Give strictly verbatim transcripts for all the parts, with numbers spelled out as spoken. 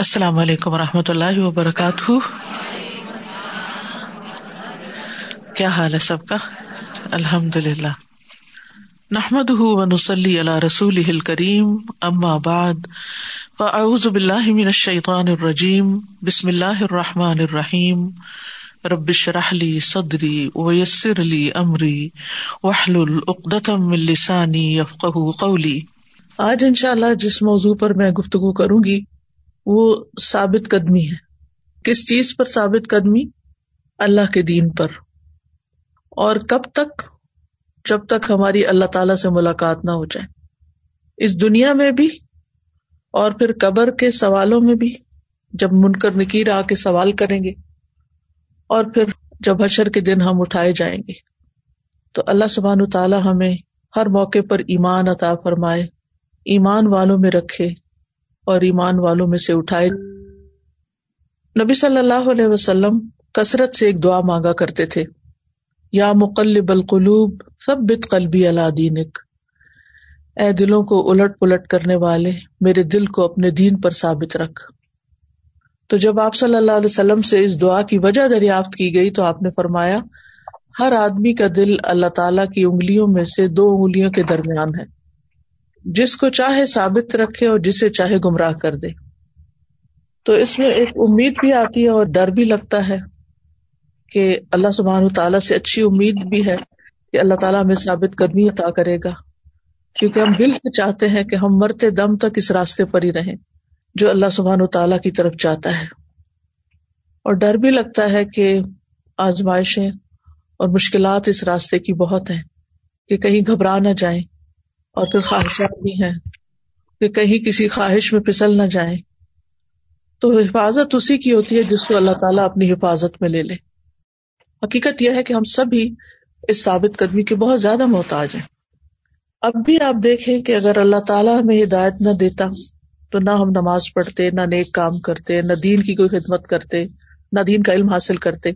السلام علیکم ورحمۃ اللہ وبرکاتہ. کیا حال ہے سب کا؟ الحمدللہ. نحمده ونصلي على رسوله الكريم. اما بعد فاعوذ بالله من الشيطان الرجیم. بسم اللہ الرحمٰن الرحیم. رب اشرح لي صدري ويسر لي امري واحلل عقدۃ من لسانی يفقهوا قولی. آج انشاءاللہ جس موضوع پر میں گفتگو کروں گی وہ ثابت قدمی ہے. کس چیز پر ثابت قدمی؟ اللہ کے دین پر. اور کب تک؟ جب تک ہماری اللہ تعالیٰ سے ملاقات نہ ہو جائے، اس دنیا میں بھی اور پھر قبر کے سوالوں میں بھی، جب منکر نکیر آ کے سوال کریں گے اور پھر جب حشر کے دن ہم اٹھائے جائیں گے. تو اللہ سبحانہ تعالیٰ ہمیں ہر موقع پر ایمان عطا فرمائے، ایمان والوں میں رکھے اور ایمان والوں میں سے اٹھائے. نبی صلی اللہ علیہ وسلم کثرت سے ایک دعا مانگا کرتے تھے، یا مقلب القلوب ثبت قلبی علی دینک، اے دلوں کو الٹ پلٹ کرنے والے میرے دل کو اپنے دین پر ثابت رکھ. تو جب آپ صلی اللہ علیہ وسلم سے اس دعا کی وجہ دریافت کی گئی تو آپ نے فرمایا، ہر آدمی کا دل اللہ تعالیٰ کی انگلیوں میں سے دو انگلیوں کے درمیان ہے، جس کو چاہے ثابت رکھے اور جسے چاہے گمراہ کر دے. تو اس میں ایک امید بھی آتی ہے اور ڈر بھی لگتا ہے کہ اللہ سبحانہ تعالیٰ سے اچھی امید بھی ہے کہ اللہ تعالیٰ ہمیں ثابت قدمی عطا کرے گا، کیونکہ ہم دل سے چاہتے ہیں کہ ہم مرتے دم تک اس راستے پر ہی رہیں جو اللہ سبحانہ تعالیٰ کی طرف جاتا ہے. اور ڈر بھی لگتا ہے کہ آزمائشیں اور مشکلات اس راستے کی بہت ہیں کہ کہیں گھبرا نہ جائیں، اور پھر خواہشات بھی ہیں کہ کہیں کسی خواہش میں پھسل نہ جائیں. تو حفاظت اسی کی ہوتی ہے جس کو اللہ تعالیٰ اپنی حفاظت میں لے لے. حقیقت یہ ہے کہ ہم سب ہی اس ثابت قدمی کے بہت زیادہ محتاج ہیں. اب بھی آپ دیکھیں کہ اگر اللہ تعالیٰ ہمیں ہدایت نہ دیتا تو نہ ہم نماز پڑھتے، نہ نیک کام کرتے، نہ دین کی کوئی خدمت کرتے، نہ دین کا علم حاصل کرتے.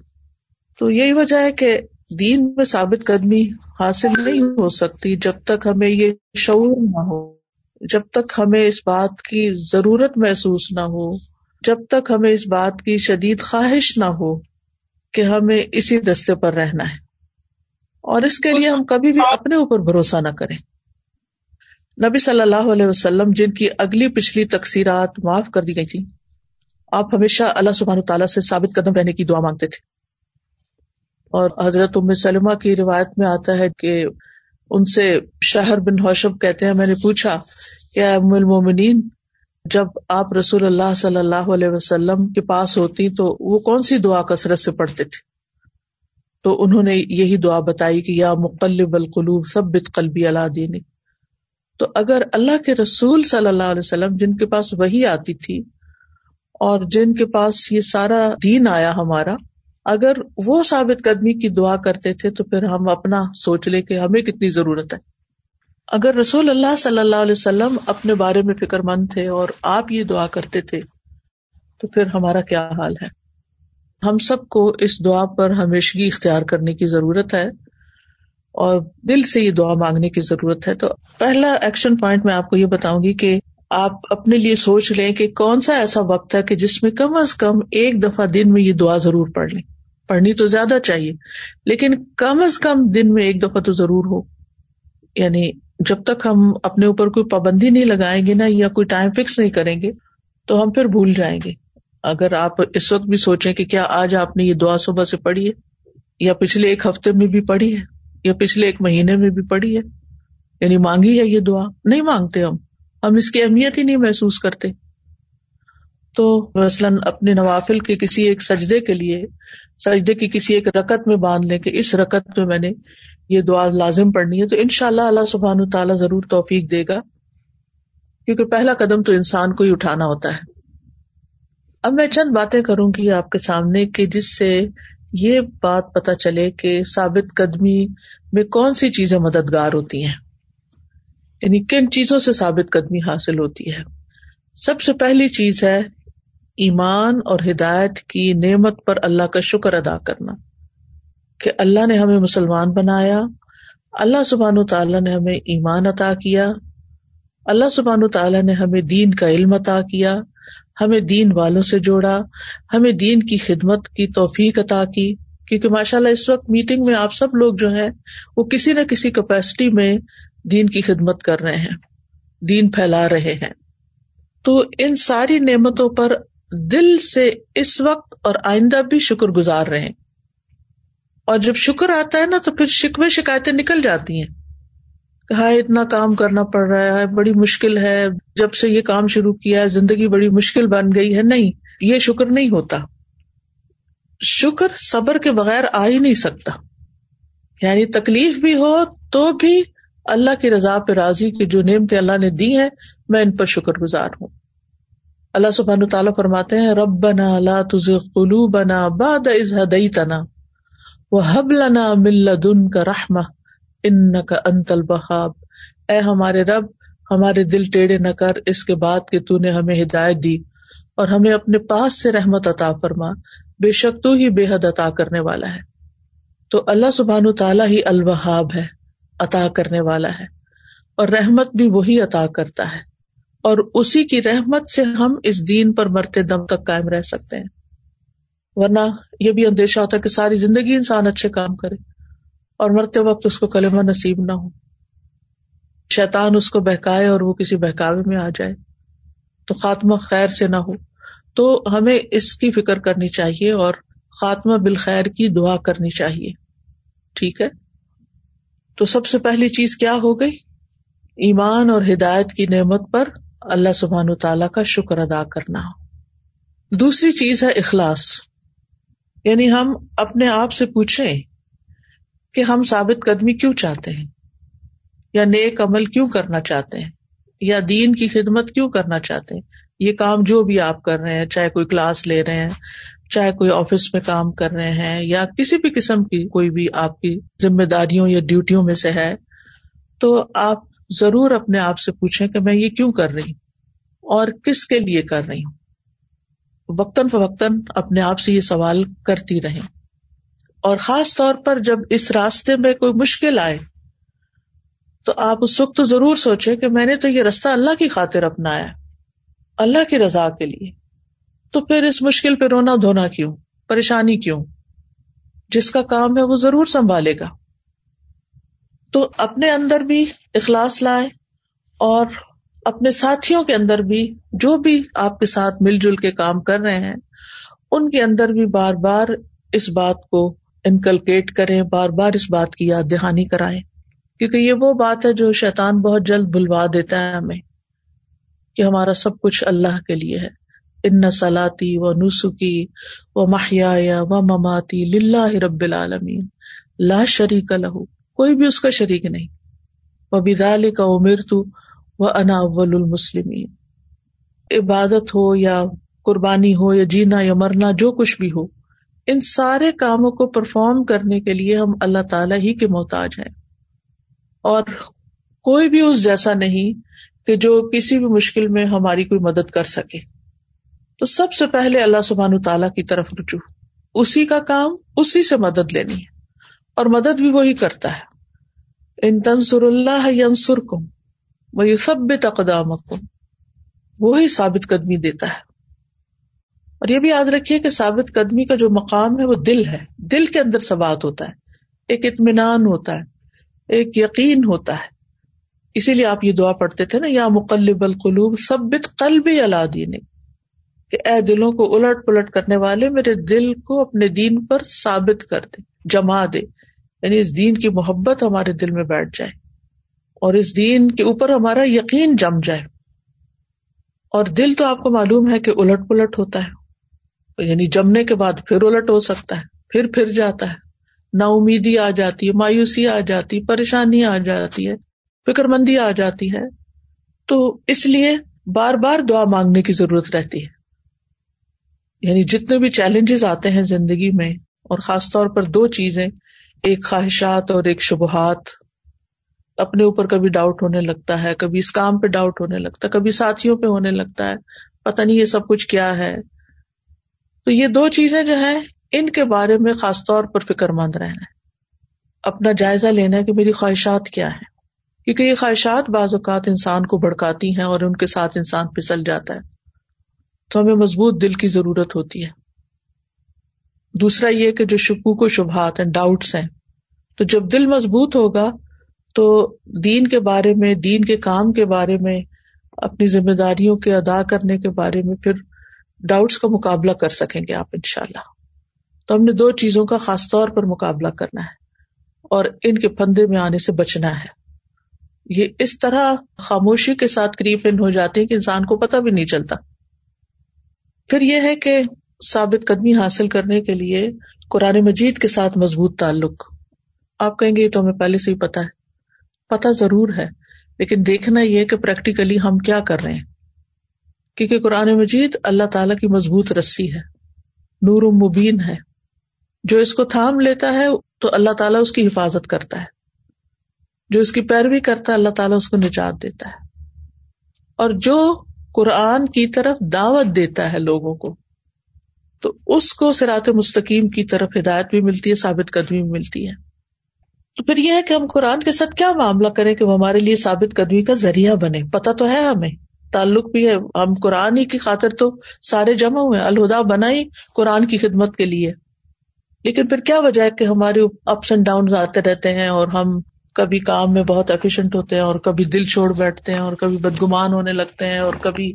تو یہی وجہ ہے کہ دین میں ثابت قدمی حاصل نہیں ہو سکتی جب تک ہمیں یہ شعور نہ ہو، جب تک ہمیں اس بات کی ضرورت محسوس نہ ہو، جب تک ہمیں اس بات کی شدید خواہش نہ ہو کہ ہمیں اسی دستے پر رہنا ہے. اور اس کے لیے ہم کبھی بھی اپنے اوپر بھروسہ نہ کریں. نبی صلی اللہ علیہ وسلم جن کی اگلی پچھلی تقصیرات معاف کر دی گئی تھی، آپ ہمیشہ اللہ سبحانہ تعالیٰ سے ثابت قدم رہنے کی دعا مانگتے تھے. اور حضرت ام سلمہ کی روایت میں آتا ہے کہ ان سے شہر بن حوشب کہتے ہیں، میں نے پوچھا کہ ام المومنین، جب آپ رسول اللہ صلی اللہ علیہ وسلم کے پاس ہوتی تو وہ کون سی دعا کثرت سے پڑھتے تھے؟ تو انہوں نے یہی دعا بتائی کہ یا مقلب القلوب ثبت قلبی علی دینک. تو اگر اللہ کے رسول صلی اللہ علیہ وسلم جن کے پاس وحی آتی تھی اور جن کے پاس یہ سارا دین آیا ہمارا، اگر وہ ثابت قدمی کی دعا کرتے تھے تو پھر ہم اپنا سوچ لیں کہ ہمیں کتنی ضرورت ہے. اگر رسول اللہ صلی اللہ علیہ وسلم اپنے بارے میں فکر مند تھے اور آپ یہ دعا کرتے تھے تو پھر ہمارا کیا حال ہے؟ ہم سب کو اس دعا پر ہمیشگی اختیار کرنے کی ضرورت ہے اور دل سے یہ دعا مانگنے کی ضرورت ہے. تو پہلا ایکشن پوائنٹ میں آپ کو یہ بتاؤں گی کہ آپ اپنے لیے سوچ لیں کہ کون سا ایسا وقت ہے کہ جس میں کم از کم ایک دفعہ دن میں یہ دعا ضرور پڑھ لیں. پڑھنی تو زیادہ چاہیے لیکن کم از کم دن میں ایک دفعہ تو ضرور ہو. یعنی جب تک ہم اپنے اوپر کوئی پابندی نہیں لگائیں گے نا، یا کوئی ٹائم فکس نہیں کریں گے تو ہم پھر بھول جائیں گے. اگر آپ اس وقت بھی سوچیں کہ کیا آج آپ نے یہ دعا صبح سے پڑھی ہے، یا پچھلے ایک ہفتے میں بھی پڑھی ہے، یا پچھلے ایک مہینے میں بھی پڑھی ہے، یعنی مانگی ہے یہ دعا؟ نہیں مانگتے ہم ہم اس کی اہمیت ہی نہیں محسوس کرتے. تو مثلاً اپنے نوافل کے کسی ایک سجدے کے لیے، سجدے کی کسی ایک رکعت میں باندھ لیں کہ اس رکعت میں میں نے یہ دعا لازم پڑھنی ہے، تو انشاءاللہ اللہ سبحانہ و تعالیٰ ضرور توفیق دے گا، کیونکہ پہلا قدم تو انسان کو ہی اٹھانا ہوتا ہے. اب میں چند باتیں کروں گی آپ کے سامنے کہ جس سے یہ بات پتہ چلے کہ ثابت قدمی میں کون سی چیزیں مددگار ہوتی ہیں، یعنی کن چیزوں سے ثابت قدمی حاصل ہوتی ہے. سب سے پہلی چیز ہے ایمان اور ہدایت کی نعمت پر اللہ کا شکر ادا کرنا کہ اللہ نے ہمیں مسلمان بنایا، اللہ سبحانہ وتعالیٰ نے ہمیں ایمان عطا کیا، اللہ سبحانہ وتعالیٰ نے ہمیں دین کا علم عطا کیا، ہمیں دین والوں سے جوڑا، ہمیں دین کی خدمت کی توفیق عطا کی، کیونکہ ماشاءاللہ اس وقت میٹنگ میں آپ سب لوگ جو ہیں وہ کسی نہ کسی کیپیسٹی میں دین کی خدمت کر رہے ہیں، دین پھیلا رہے ہیں. تو ان ساری نعمتوں پر دل سے اس وقت اور آئندہ بھی شکر گزار رہے ہیں. اور جب شکر آتا ہے نا تو پھر شکوے شکایتیں نکل جاتی ہیں کہ ہائے اتنا کام کرنا پڑ رہا ہے، بڑی مشکل ہے، جب سے یہ کام شروع کیا ہے زندگی بڑی مشکل بن گئی ہے. نہیں، یہ شکر نہیں ہوتا. شکر صبر کے بغیر آ ہی نہیں سکتا. یعنی تکلیف بھی ہو تو بھی اللہ کی رضا پہ راضی کہ جو نعمتیں اللہ نے دی ہیں میں ان پر شکر گزار ہوں. اللہ سبحانہ وتعالیٰ فرماتے ہیں ربنا لا تزغ قلوبنا بعد اذ ہدیتنا وہب لنا من لدنک رحمۃ انک انت الوہاب. اے ہمارے رب، ہمارے دل ٹیڑے نہ کر اس کے بعد کہ تو نے ہمیں ہدایت دی، اور ہمیں اپنے پاس سے رحمت عطا فرما، بے شک تو ہی بے حد عطا کرنے والا ہے. تو اللہ سبحانہ وتعالیٰ ہی الوہاب ہے، عطا کرنے والا ہے، اور رحمت بھی وہی عطا کرتا ہے، اور اسی کی رحمت سے ہم اس دین پر مرتے دم تک قائم رہ سکتے ہیں. ورنہ یہ بھی اندیشہ ہوتا ہے کہ ساری زندگی انسان اچھے کام کرے اور مرتے وقت اس کو کلمہ نصیب نہ ہو، شیطان اس کو بہکائے اور وہ کسی بہکاوے میں آ جائے تو خاتمہ خیر سے نہ ہو. تو ہمیں اس کی فکر کرنی چاہیے اور خاتمہ بالخیر کی دعا کرنی چاہیے. ٹھیک ہے، تو سب سے پہلی چیز کیا ہو گئی؟ ایمان اور ہدایت کی نعمت پر اللہ سبحانہ و تعالیٰ کا شکر ادا کرنا. دوسری چیز ہے اخلاص، یعنی ہم اپنے آپ سے پوچھیں کہ ہم ثابت قدمی کیوں چاہتے ہیں، یا نیک عمل کیوں کرنا چاہتے ہیں، یا دین کی خدمت کیوں کرنا چاہتے ہیں. یہ کام جو بھی آپ کر رہے ہیں، چاہے کوئی کلاس لے رہے ہیں، چاہے کوئی آفس میں کام کر رہے ہیں، یا کسی بھی قسم کی کوئی بھی آپ کی ذمہ داریوں یا ڈیوٹیوں میں سے ہے، تو آپ ضرور اپنے آپ سے پوچھیں کہ میں یہ کیوں کر رہی ہوں اور کس کے لیے کر رہی ہوں. وقتاً فوقتاً اپنے آپ سے یہ سوال کرتی رہیں، اور خاص طور پر جب اس راستے میں کوئی مشکل آئے تو آپ اس وقت تو ضرور سوچیں کہ میں نے تو یہ راستہ اللہ کی خاطر اپنایا، اللہ کی رضا کے لیے، تو پھر اس مشکل پہ رونا دھونا کیوں، پریشانی کیوں؟ جس کا کام ہے وہ ضرور سنبھالے گا. تو اپنے اندر بھی اخلاص لائیں، اور اپنے ساتھیوں کے اندر بھی، جو بھی آپ کے ساتھ مل جل کے کام کر رہے ہیں ان کے اندر بھی بار بار اس بات کو انکلکیٹ کریں، بار بار اس بات کی یاد دہانی کرائیں، کیونکہ یہ وہ بات ہے جو شیطان بہت جلد بھلوا دیتا ہے ہمیں کہ ہمارا سب کچھ اللہ کے لیے ہے. ان صلاتی و نسکی و محیای و مماتی للہ رب العالمین لا شریک لہ، کوئی بھی اس کا شریک نہیں. وَبِذَلِكَ أُمِرْتُ وَأَنَا أَوَّلُ الْمُسْلِمِينَ. عبادت ہو یا قربانی ہو یا جینا یا مرنا، جو کچھ بھی ہو، ان سارے کاموں کو پرفارم کرنے کے لیے ہم اللہ تعالیٰ ہی کے محتاج ہیں، اور کوئی بھی اس جیسا نہیں کہ جو کسی بھی مشکل میں ہماری کوئی مدد کر سکے. تو سب سے پہلے اللہ سبحانہ تعالیٰ کی طرف رجوع، اسی کا کام، اسی سے مدد لینی ہے، اور مدد بھی وہی کرتا ہے. ان تنصر اللہ ینصرکم ویثبت اقدامکم، وہی ثابت قدمی دیتا ہے. اور یہ بھی یاد رکھیے کہ ثابت قدمی کا جو مقام ہے وہ دل ہے، دل کے اندر ثبات ہوتا ہے، ایک اطمینان ہوتا ہے، ایک یقین ہوتا ہے. اسی لیے آپ یہ دعا پڑھتے تھے نا، یا مقلب القلوب ثبت قلبی علی دینک، کہ اے دلوں کو الٹ پلٹ کرنے والے میرے دل کو اپنے دین پر ثابت کر دے، جما دے. یعنی اس دین کی محبت ہمارے دل میں بیٹھ جائے، اور اس دین کے اوپر ہمارا یقین جم جائے. اور دل تو آپ کو معلوم ہے کہ الٹ پلٹ ہوتا ہے، یعنی جمنے کے بعد پھر الٹ ہو سکتا ہے، پھر پھر جاتا ہے، نا امیدی آ جاتی ہے، مایوسی آ جاتی ہے، پریشانی آ جاتی ہے، فکر مندی آ جاتی ہے. تو اس لیے بار بار دعا مانگنے کی ضرورت رہتی ہے. یعنی جتنے بھی چیلنجز آتے ہیں زندگی میں، اور خاص طور پر دو چیزیں، ایک خواہشات اور ایک شبہات. اپنے اوپر کبھی ڈاؤٹ ہونے لگتا ہے، کبھی اس کام پہ ڈاؤٹ ہونے لگتا ہے، کبھی ساتھیوں پہ ہونے لگتا ہے، پتہ نہیں یہ سب کچھ کیا ہے. تو یہ دو چیزیں جو ہیں، ان کے بارے میں خاص طور پر فکر مند رہنا ہے، اپنا جائزہ لینا ہے کہ میری خواہشات کیا ہیں، کیونکہ یہ خواہشات بعض اوقات انسان کو بھڑکاتی ہیں اور ان کے ساتھ انسان پھسل جاتا ہے. تو ہمیں مضبوط دل کی ضرورت ہوتی ہے. دوسرا یہ کہ جو شکوک و شبہات ہیں, ڈاؤٹس ہیں, تو جب دل مضبوط ہوگا تو دین کے بارے میں, دین کے کام کے بارے میں, اپنی ذمہ داریوں کے ادا کرنے کے بارے میں پھر ڈاؤٹس کا مقابلہ کر سکیں گے آپ انشاءاللہ. تو ہم نے دو چیزوں کا خاص طور پر مقابلہ کرنا ہے اور ان کے پھندے میں آنے سے بچنا ہے. یہ اس طرح خاموشی کے ساتھ قریب ان ہو جاتے ہیں کہ انسان کو پتہ بھی نہیں چلتا. پھر یہ ہے کہ ثابت قدمی حاصل کرنے کے لیے قرآن مجید کے ساتھ مضبوط تعلق. آپ کہیں گے یہ تو ہمیں پہلے سے ہی پتہ ہے, پتہ ضرور ہے, لیکن دیکھنا یہ کہ پریکٹیکلی ہم کیا کر رہے ہیں, کیونکہ قرآن مجید اللہ تعالیٰ کی مضبوط رسی ہے, نور و مبین ہے. جو اس کو تھام لیتا ہے تو اللہ تعالیٰ اس کی حفاظت کرتا ہے, جو اس کی پیروی کرتا ہے اللہ تعالیٰ اس کو نجات دیتا ہے. اور جو قرآن کی طرف دعوت دیتا ہے لوگوں کو تو اس کو صراط مستقیم کی طرف ہدایت بھی ملتی ہے, ثابت قدمی بھی ملتی ہے. تو پھر یہ ہے کہ ہم قرآن کے ساتھ کیا معاملہ کریں کہ وہ ہمارے لیے ثابت قدمی کا ذریعہ بنے. پتہ تو ہے ہمیں, تعلق بھی ہے, ہم قرآن ہی کی خاطر تو سارے جمع ہوئے, الہدا بنا ہی قرآن کی خدمت کے لیے. لیکن پھر کیا وجہ ہے کہ ہمارے اپس اینڈ ڈاؤنز آتے رہتے ہیں اور ہم کبھی کام میں بہت ایفیشینٹ ہوتے ہیں اور کبھی دل چھوڑ بیٹھتے ہیں اور کبھی بدگمان ہونے لگتے ہیں اور کبھی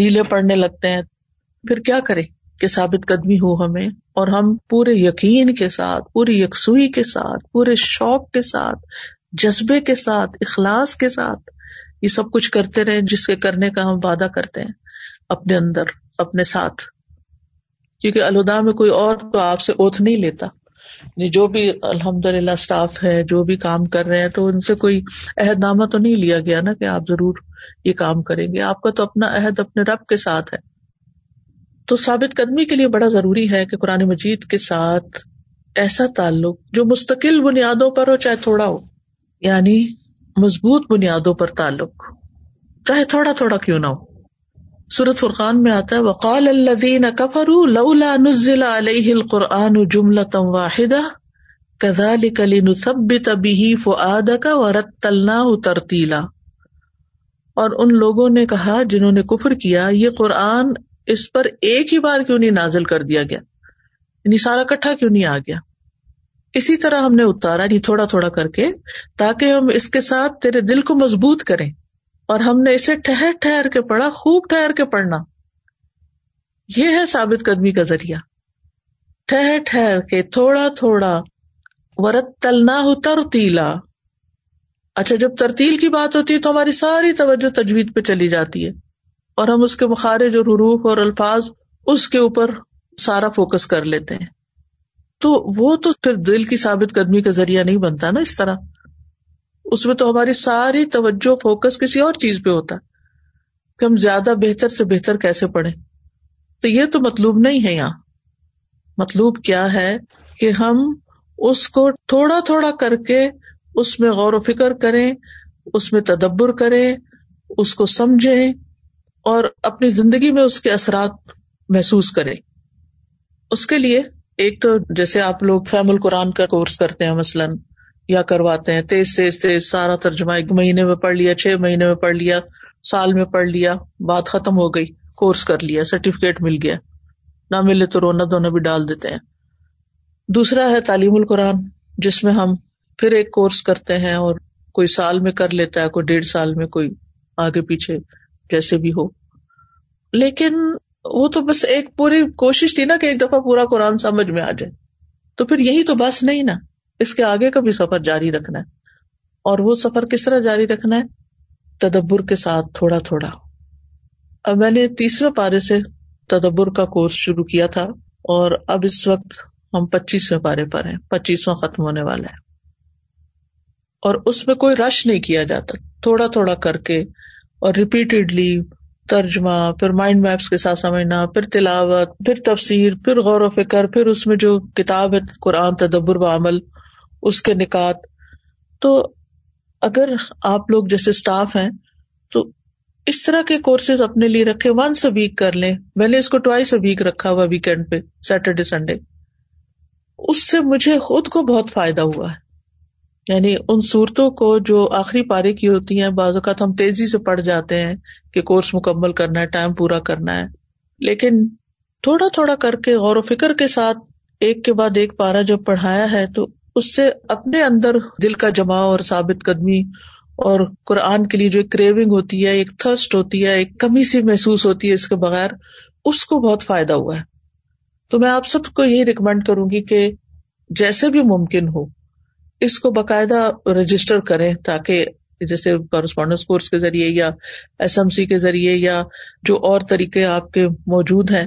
ڈھیلے پڑنے لگتے ہیں. پھر کیا کریں کہ ثابت قدمی ہو ہمیں اور ہم پورے یقین کے ساتھ, پوری یکسوئی کے ساتھ, پورے شوق کے ساتھ, جذبے کے ساتھ, اخلاص کے ساتھ یہ سب کچھ کرتے رہیں جس کے کرنے کا ہم وعدہ کرتے ہیں اپنے اندر, اپنے ساتھ. کیونکہ الہدا میں کوئی اور تو آپ سے اوتھ نہیں لیتا. جو بھی الحمدللہ سٹاف ہے, جو بھی کام کر رہے ہیں, تو ان سے کوئی عہد نامہ تو نہیں لیا گیا نا کہ آپ ضرور یہ کام کریں گے. آپ کا تو اپنا عہد اپنے رب کے ساتھ ہے. تو ثابت قدمی کے لیے بڑا ضروری ہے کہ قرآن مجید کے ساتھ ایسا تعلق جو مستقل بنیادوں پر ہو چاہے تھوڑا ہو, یعنی مضبوط بنیادوں پر تعلق, چاہے تھوڑا تھوڑا کیوں نہ ہو. سورۃ فرقان میں آتا ہے وقال الذین کفروا لولا نزل علیہ القرآن جملۃ واحدہ کذالک لنثبت بہ فؤادک ورتلناہ ترتیلا. اور ان لوگوں نے کہا جنہوں نے کفر کیا, یہ قرآن اس پر ایک ہی بار کیوں نہیں نازل کر دیا گیا, یعنی سارا اکٹھا کیوں نہیں آ گیا, اسی طرح ہم نے اتارا, یعنی تھوڑا تھوڑا کر کے, تاکہ ہم اس کے ساتھ تیرے دل کو مضبوط کریں. اور ہم نے اسے ٹھہر ٹھہر کے پڑھا, خوب ٹھہر کے پڑھنا. یہ ہے ثابت قدمی کا ذریعہ, ٹھہر ٹھہر کے, تھوڑا تھوڑا. وَرَتَّلْنَاهُ تَرْتِيلًا. اچھا, جب ترتیل کی بات ہوتی ہے تو ہماری ساری توجہ تجوید پہ چلی جاتی ہے اور ہم اس کے مخارج اور حروف اور الفاظ, اس کے اوپر سارا فوکس کر لیتے ہیں. تو وہ تو پھر دل کی ثابت قدمی کا ذریعہ نہیں بنتا نا اس طرح. اس میں تو ہماری ساری توجہ, فوکس کسی اور چیز پہ ہوتا ہے کہ ہم زیادہ بہتر سے بہتر کیسے پڑھیں. تو یہ تو مطلوب نہیں ہے. یہاں مطلوب کیا ہے کہ ہم اس کو تھوڑا تھوڑا کر کے اس میں غور و فکر کریں, اس میں تدبر کریں, اس کو سمجھیں اور اپنی زندگی میں اس کے اثرات محسوس کریں. اس کے لیے ایک تو جیسے آپ لوگ فہم القرآن کا کورس کرتے ہیں مثلاً, یا کرواتے ہیں, تیز تیز تیز سارا ترجمہ ایک مہینے میں پڑھ لیا, چھ مہینے میں پڑھ لیا, سال میں پڑھ لیا, بات ختم ہو گئی, کورس کر لیا, سرٹیفکیٹ مل گیا, نہ ملے تو رونا دھونا بھی ڈال دیتے ہیں. دوسرا ہے تعلیم القرآن, جس میں ہم پھر ایک کورس کرتے ہیں اور کوئی سال میں کر لیتا ہے, کوئی ڈیڑھ سال میں, کوئی آگے پیچھے جیسے بھی ہو. لیکن وہ تو بس ایک پوری کوشش تھی نا کہ ایک دفعہ پورا قرآن سمجھ میں آ جائے. تو پھر یہی تو بس نہیں نا, اس کے آگے کا بھی سفر جاری رکھنا ہے. اور وہ سفر کس طرح جاری رکھنا ہے؟ تدبر کے ساتھ, تھوڑا تھوڑا. اب میں نے تیسرے پارے سے تدبر کا کورس شروع کیا تھا اور اب اس وقت ہم پچیسویں پارے پر ہیں, پچیسواں ختم ہونے والا ہے. اور اس میں کوئی رش نہیں کیا جاتا, تھوڑا تھوڑا کر کے اور ریپیٹڈلی ترجمہ, پھر مائنڈ میپس کے ساتھ سمجھنا, پھر تلاوت, پھر تفسیر, پھر غور و فکر, پھر اس میں جو کتاب ہے قرآن تدبر و عمل, اس کے نکات. تو اگر آپ لوگ جیسے سٹاف ہیں تو اس طرح کے کورسز اپنے لیے رکھے, ونس اے ویک کر لیں. میں نے اس کو ٹوائس اے ویک رکھا ہوا, ویکینڈ پہ سیٹرڈے سنڈے. اس سے مجھے خود کو بہت فائدہ ہوا ہے. یعنی ان صورتوں کو جو آخری پارے کی ہوتی ہیں, بعض اوقات ہم تیزی سے پڑھ جاتے ہیں کہ کورس مکمل کرنا ہے, ٹائم پورا کرنا ہے, لیکن تھوڑا تھوڑا کر کے غور و فکر کے ساتھ ایک کے بعد ایک پارہ جب پڑھایا ہے تو اس سے اپنے اندر دل کا جماؤ اور ثابت قدمی اور قرآن کے لیے جو ایک کریونگ ہوتی ہے, ایک تھرسٹ ہوتی ہے, ایک کمی سی محسوس ہوتی ہے اس کے بغیر, اس کو بہت فائدہ ہوا ہے. تو میں آپ سب کو یہی ریکمینڈ کروں گی کہ جیسے بھی ممکن ہو اس کو باقاعدہ رجسٹر کریں, تاکہ جیسے کورسپونڈنس کورس کے ذریعے یا ایس ایم سی کے ذریعے یا جو اور طریقے آپ کے موجود ہیں,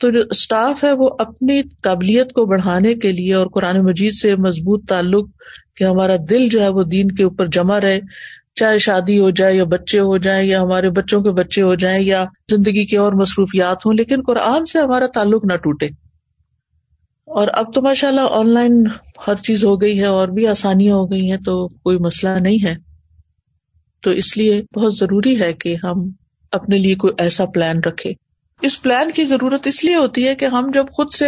تو جو اسٹاف ہے وہ اپنی قابلیت کو بڑھانے کے لیے اور قرآن مجید سے مضبوط تعلق کہ ہمارا دل جو ہے وہ دین کے اوپر جمع رہے, چاہے شادی ہو جائے یا بچے ہو جائیں یا ہمارے بچوں کے بچے ہو جائیں یا زندگی کی اور مصروفیات ہوں, لیکن قرآن سے ہمارا تعلق نہ ٹوٹے. اور اب تو ماشاءاللہ آن لائن ہر چیز ہو گئی ہے اور بھی آسانیاں ہو گئی ہیں, تو کوئی مسئلہ نہیں ہے. تو اس لیے بہت ضروری ہے کہ ہم اپنے لیے کوئی ایسا پلان رکھے. اس پلان کی ضرورت اس لیے ہوتی ہے کہ ہم جب خود سے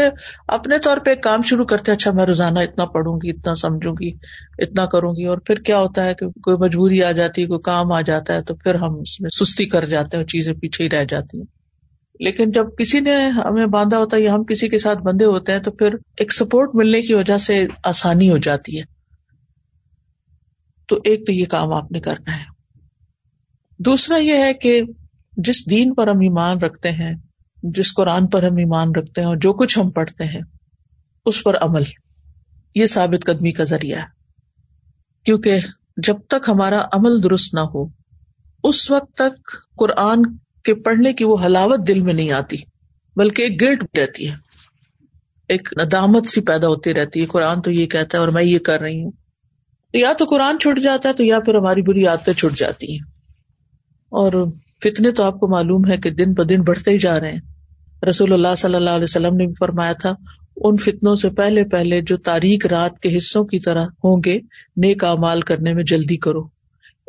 اپنے طور پہ کام شروع کرتے ہیں, اچھا میں روزانہ اتنا پڑھوں گی, اتنا سمجھوں گی, اتنا کروں گی, اور پھر کیا ہوتا ہے کہ کوئی مجبوری آ جاتی ہے, کوئی کام آ جاتا ہے, تو پھر ہم اس میں سستی کر جاتے ہیں, چیزیں پیچھے ہی رہ جاتی ہیں. لیکن جب کسی نے ہمیں باندھا ہوتا ہے یا ہم کسی کے ساتھ بندھے ہوتے ہیں تو پھر ایک سپورٹ ملنے کی وجہ سے آسانی ہو جاتی ہے. تو ایک تو یہ کام آپ نے کرنا ہے. دوسرا یہ ہے کہ جس دین پر ہم ایمان رکھتے ہیں, جس قرآن پر ہم ایمان رکھتے ہیں اور جو کچھ ہم پڑھتے ہیں اس پر عمل, یہ ثابت قدمی کا ذریعہ ہے. کیونکہ جب تک ہمارا عمل درست نہ ہو اس وقت تک قرآن کے پڑھنے کی وہ حلاوت دل میں نہیں آتی, بلکہ ایک گلٹ رہتی ہے, ایک ندامت سی پیدا ہوتی رہتی ہے. قرآن تو یہ کہتا ہے اور میں یہ کر رہی ہوں. یا تو قرآن چھوٹ جاتا ہے تو یا پھر ہماری بری عادتیں چھوٹ جاتی ہیں. اور فتنے تو آپ کو معلوم ہے کہ دن بدن بڑھتے ہی جا رہے ہیں. رسول اللہ صلی اللہ علیہ وسلم نے بھی فرمایا تھا ان فتنوں سے پہلے پہلے جو تاریک رات کے حصوں کی طرح ہوں گے نیک اعمال کرنے میں جلدی کرو.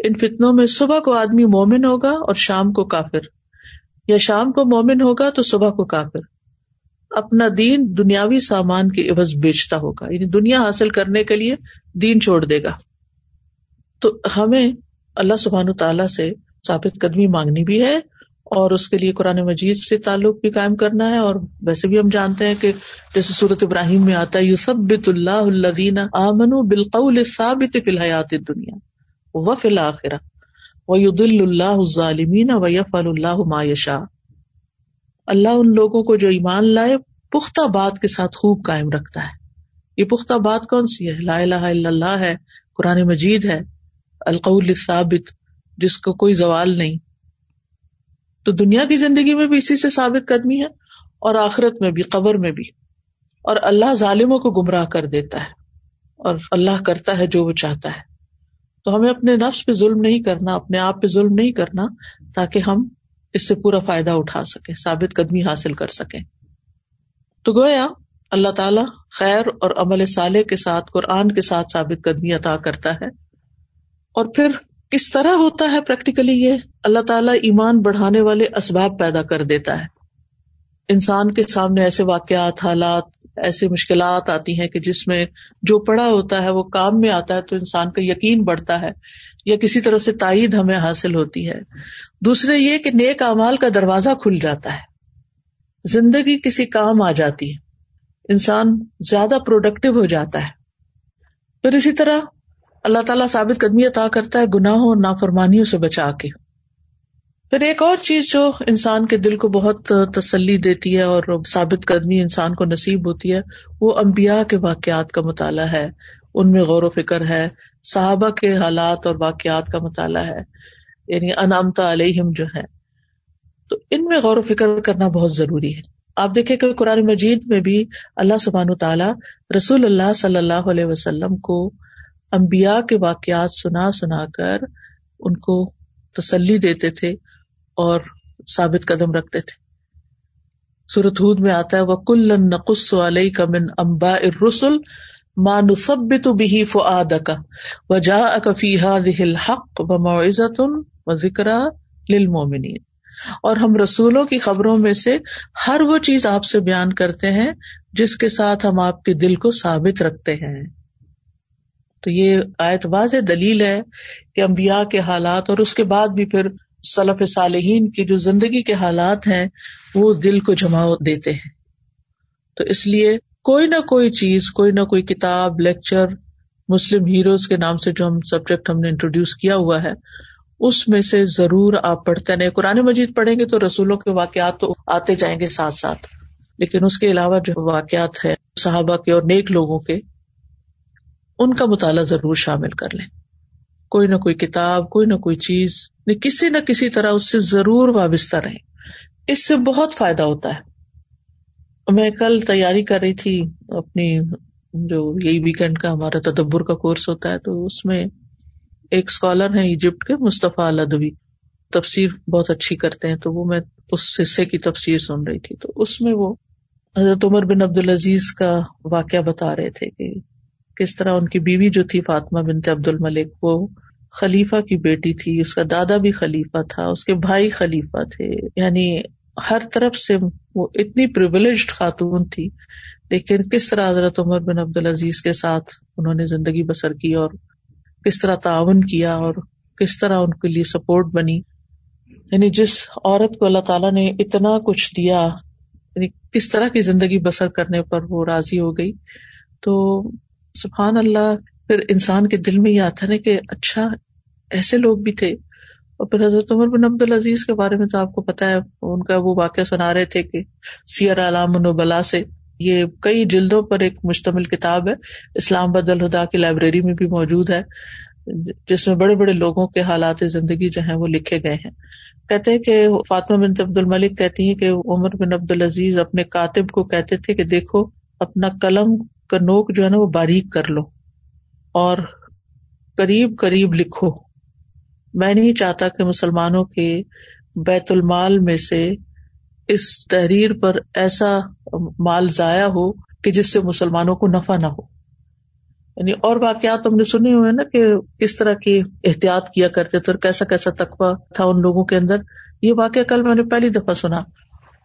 ان فتنوں میں صبح کو آدمی مومن ہوگا اور شام کو کافر, یا شام کو مومن ہوگا تو صبح کو کافر. اپنا دین دنیاوی سامان کے عوض بیچتا ہوگا, یعنی دنیا حاصل کرنے کے لیے دین چھوڑ دے گا. تو ہمیں اللہ سبحانہ تعالیٰ سے ثابت قدمی مانگنی بھی ہے اور اس کے لیے قرآن مجید سے تعلق بھی قائم کرنا ہے. اور ویسے بھی ہم جانتے ہیں کہ جیسے سورۃ ابراہیم میں آتا ہے یثبت اللہ الذین آمنوا بالقول الثابت فی الحیات الدنیا وفی الاخرہ ویضل اللہ الظالمین ویفعل اللہ ما یشاء. اللہ ان لوگوں کو جو ایمان لائے پختہ بات کے ساتھ خوب قائم رکھتا ہے. یہ پختہ بات کون سی ہے؟ لا الہ الا اللہ ہے, قرآن مجید ہے, القول الثابت جس کو کوئی زوال نہیں. تو دنیا کی زندگی میں بھی اسی سے ثابت قدمی ہے اور آخرت میں بھی, قبر میں بھی. اور اللہ ظالموں کو گمراہ کر دیتا ہے اور اللہ کرتا ہے جو وہ چاہتا ہے. تو ہمیں اپنے نفس پہ ظلم نہیں کرنا, اپنے آپ پہ ظلم نہیں کرنا, تاکہ ہم اس سے پورا فائدہ اٹھا سکیں, ثابت قدمی حاصل کر سکیں. تو گویا اللہ تعالیٰ خیر اور عمل صالح کے ساتھ, قرآن کے ساتھ ثابت قدمی عطا کرتا ہے. اور پھر کس طرح ہوتا ہے پریکٹیکلی؟ یہ اللہ تعالیٰ ایمان بڑھانے والے اسباب پیدا کر دیتا ہے. انسان کے سامنے ایسے واقعات, حالات, ایسے مشکلات آتی ہیں کہ جس میں جو پڑا ہوتا ہے وہ کام میں آتا ہے, تو انسان کا یقین بڑھتا ہے یا کسی طرح سے تائید ہمیں حاصل ہوتی ہے. دوسرے یہ کہ نیک اعمال کا دروازہ کھل جاتا ہے, زندگی کسی کام آ جاتی ہے, انسان زیادہ پروڈکٹیو ہو جاتا ہے. پھر اسی طرح اللہ تعالیٰ ثابت قدمی عطا کرتا ہے گناہوں اور نافرمانیوں سے بچا کے. پھر ایک اور چیز جو انسان کے دل کو بہت تسلی دیتی ہے اور ثابت قدمی انسان کو نصیب ہوتی ہے وہ انبیاء کے واقعات کا مطالعہ ہے, ان میں غور و فکر ہے, صحابہ کے حالات اور واقعات کا مطالعہ ہے, یعنی انعمت علیہم جو ہے, تو ان میں غور و فکر کرنا بہت ضروری ہے. آپ دیکھیں کہ قرآن مجید میں بھی اللہ سبحانہ و تعالیٰ رسول اللہ صلی اللہ علیہ وسلم کو انبیاء کے واقعات سنا سنا کر ان کو تسلی دیتے تھے اور ثابت قدم رکھتے تھے. سورۃ ہود میں آتا ہے وَكُلًّا نَقُصُّ عَلَيْكَ مِنْ أَنْبَاءِ الرُّسُلِ مَا نُثَبِّتُ بِهِ فُؤَادَكَ وَجَاءَكَ فِي هَٰذِهِ الْحَقُّ وَمَوْعِظَةٌ وَذِكْرَىٰ لِلْمُؤْمِنِينَ. اور ہم رسولوں کی خبروں میں سے ہر وہ چیز آپ سے بیان کرتے ہیں جس کے ساتھ ہم آپ کے دل کو ثابت رکھتے ہیں. تو یہ آیت واضح دلیل ہے کہ انبیاء کے حالات اور اس کے بعد بھی پھر سلف صالحین کی جو زندگی کے حالات ہیں وہ دل کو جھما دیتے ہیں. تو اس لیے کوئی نہ کوئی چیز, کوئی نہ کوئی کتاب, لیکچر, مسلم ہیروز کے نام سے جو ہم سبجیکٹ ہم نے انٹروڈیوس کیا ہوا ہے, اس میں سے ضرور آپ پڑھتے ہیں. قرآن مجید پڑھیں گے تو رسولوں کے واقعات تو آتے جائیں گے ساتھ ساتھ, لیکن اس کے علاوہ جو واقعات ہیں صحابہ کے اور نیک لوگوں کے, ان کا مطالعہ ضرور شامل کر لیں. کوئی نہ کوئی کتاب, کوئی نہ کوئی چیز, کسی نہ کسی طرح اس سے ضرور وابستہ رہیں. اس سے بہت فائدہ ہوتا ہے. میں کل تیاری کر رہی تھی اپنی, جو یہی ویکنڈ کا ہمارا تدبر کا کورس ہوتا ہے, تو اس میں ایک سکالر ہیں ایجپٹ کے, مصطفیٰ لدوی, تفسیر بہت اچھی کرتے ہیں. تو وہ میں اس حصے کی تفسیر سن رہی تھی, تو اس میں وہ حضرت عمر بن عبدالعزیز کا واقعہ بتا رہے تھے کہ کس طرح ان کی بیوی جو تھی فاطمہ بنت عبد الملک, وہ خلیفہ کی بیٹی تھی, اس کا دادا بھی خلیفہ تھا, اس کے بھائی خلیفہ تھے, یعنی ہر طرف سے وہ اتنی پریویلیجڈ خاتون تھی, لیکن کس طرح حضرت عمر بن عبدالعزیز کے ساتھ انہوں نے زندگی بسر کی اور کس طرح تعاون کیا اور کس طرح ان کے لیے سپورٹ بنی. یعنی جس عورت کو اللہ تعالیٰ نے اتنا کچھ دیا, یعنی کس طرح کی زندگی بسر کرنے پر وہ راضی ہو گئی. تو سبحان اللہ, پھر انسان کے دل میں یہ آتا ہے کہ اچھا ایسے لوگ بھی تھے. اور پھر حضرت عمر بن عبدالعزیز کے بارے میں تو آپ کو پتا ہے, ان کا وہ واقعہ سنا رہے تھے کہ سیر اعلام النبلاء سے, یہ کئی جلدوں پر ایک مشتمل کتاب ہے, اسلام بدالہدا کی لائبریری میں بھی موجود ہے, جس میں بڑے بڑے لوگوں کے حالات زندگی جو ہیں وہ لکھے گئے ہیں. کہتے ہیں کہ فاطمہ بنت عبد الملک کہتی ہیں کہ عمر بن عبدالعزیز اپنے کاتب کو کہتے تھے کہ دیکھو اپنا قلم کا نوک جو ہے نا وہ باریک کر لو اور قریب قریب لکھو, میں نہیں چاہتا کہ مسلمانوں کے بیت المال میں سے اس تحریر پر ایسا مال ضائع ہو کہ جس سے مسلمانوں کو نفع نہ ہو. یعنی اور واقعات ہم نے سنے ہوئے نا کہ کس طرح کی احتیاط کیا کرتے تھے اور کیسا کیسا تقویٰ تھا ان لوگوں کے اندر. یہ واقعہ کل میں نے پہلی دفعہ سنا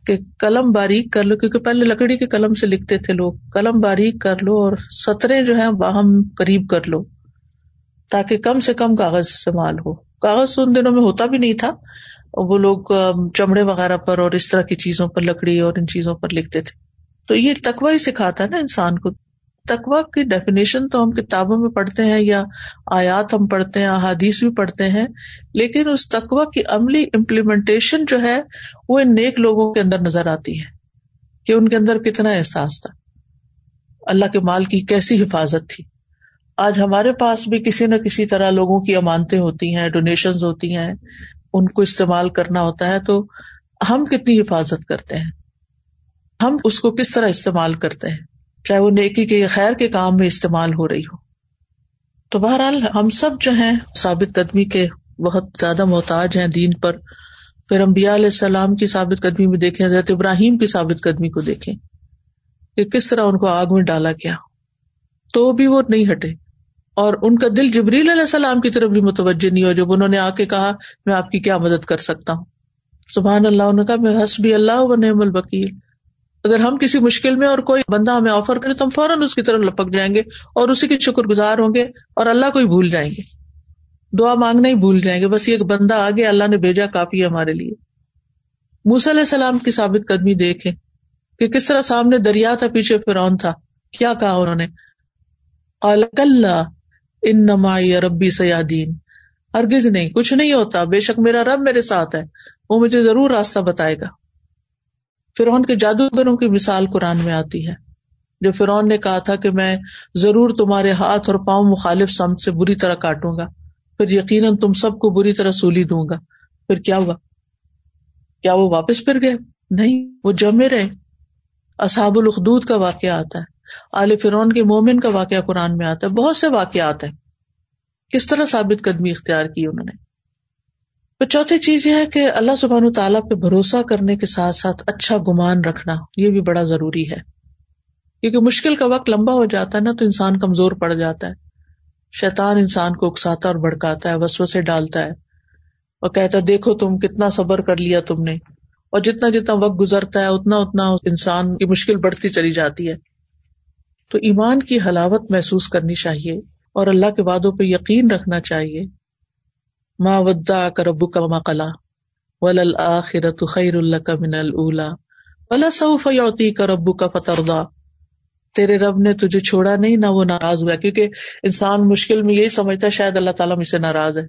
کہ قلم باریک کر لو, کیونکہ پہلے لکڑی کے قلم سے لکھتے تھے لوگ, قلم باریک کر لو اور سطریں جو ہیں باہم قریب کر لو تاکہ کم سے کم کاغذ استعمال ہو. کاغذ ان دنوں میں ہوتا بھی نہیں تھا, وہ لوگ چمڑے وغیرہ پر اور اس طرح کی چیزوں پر, لکڑی اور ان چیزوں پر لکھتے تھے. تو یہ تقویٰ ہی سکھاتا ہے نا انسان کو. تقویٰ کی ڈیفینیشن تو ہم کتابوں میں پڑھتے ہیں یا آیات ہم پڑھتے ہیں, احادیث بھی پڑھتے ہیں, لیکن اس تقویٰ کی عملی امپلیمنٹیشن جو ہے وہ ان نیک لوگوں کے اندر نظر آتی ہے کہ ان کے اندر کتنا احساس تھا, اللہ کے مال کی کیسی حفاظت تھی. آج ہمارے پاس بھی کسی نہ کسی طرح لوگوں کی امانتیں ہوتی ہیں, ڈونیشنز ہوتی ہیں, ان کو استعمال کرنا ہوتا ہے, تو ہم کتنی حفاظت کرتے ہیں, ہم اس کو کس طرح استعمال کرتے ہیں, چاہے وہ نیکی کے یا خیر کے کام میں استعمال ہو رہی ہو. تو بہرحال ہم سب جو ہیں ثابت قدمی کے بہت زیادہ محتاج ہیں دین پر. پھر انبیاء علیہ السلام کی ثابت قدمی بھی دیکھیں, حضرت ابراہیم کی ثابت قدمی کو دیکھیں کہ کس طرح ان کو آگ میں ڈالا گیا تو بھی وہ نہیں ہٹے, اور ان کا دل جبریل علیہ السلام کی طرف بھی متوجہ نہیں ہو جب انہوں نے آ کے کہا میں آپ کی کیا مدد کر سکتا ہوں. سبحان اللہ, انہوں نے کہا میں حسبی اللہ و نعم الوکیل. اگر ہم کسی مشکل میں اور کوئی بندہ ہمیں آفر کرے تو ہم فوراً اس کی طرف لپک جائیں گے اور اسی کے شکر گزار ہوں گے اور اللہ کو ہی بھول جائیں گے, دعا مانگنا ہی بھول جائیں گے, بس یہ ایک بندہ آ گیا, اللہ نے بھیجا, کافی ہے ہمارے لیے. موسیٰ علیہ السلام کی ثابت قدمی دیکھیں کہ کس طرح سامنے دریا تھا, پیچھے فرعون تھا, کیا کہا انہوں نے, قال کلا ان معی ربی سیہدین, ہرگز نہیں, کچھ نہیں ہوتا, بے شک میرا رب میرے ساتھ ہے, وہ مجھے ضرور راستہ بتائے گا. فرعون کے جادوگروں کی مثال قرآن میں آتی ہے, جو فرعون نے کہا تھا کہ میں ضرور تمہارے ہاتھ اور پاؤں مخالف سمت سے بری طرح کاٹوں گا, پھر یقیناً تم سب کو بری طرح سولی دوں گا. پھر کیا ہوا؟ کیا وہ واپس پھر گئے؟ نہیں, وہ جمے رہے. اصحاب الاخدود کا واقعہ آتا ہے, آل فرعون کے مومن کا واقعہ قرآن میں آتا ہے, بہت سے واقعات ہیں کس طرح ثابت قدمی اختیار کی انہوں نے. چوتھی چیز یہ ہے کہ اللہ سبحانہ تعالیٰ پہ بھروسہ کرنے کے ساتھ ساتھ اچھا گمان رکھنا, یہ بھی بڑا ضروری ہے, کیونکہ مشکل کا وقت لمبا ہو جاتا ہے نا تو انسان کمزور پڑ جاتا ہے. شیطان انسان کو اکساتا اور بھڑکاتا ہے, وسوسے ڈالتا ہے اور کہتا ہے دیکھو تم کتنا صبر کر لیا تم نے, اور جتنا جتنا وقت گزرتا ہے اتنا اتنا انسان کی مشکل بڑھتی چلی جاتی ہے. تو ایمان کی حلاوت محسوس کرنی چاہیے اور اللہ کے وعدوں پہ یقین رکھنا چاہیے. ما ودعک ربک وما قلا, وَلَلْآخِرَةُ خَيْرٌ لَكَ مِنَ الْأُولَى وَلَسَوْفَ يُعْطِيكَ رَبُّكَ فَتَرْضَى. تیرے رب نے تجھے چھوڑا نہیں نہ وہ ناراض ہوا، کیونکہ انسان مشکل میں یہی سمجھتا ہے شاید اللہ تعالیٰ مجھ سے ناراض ہے،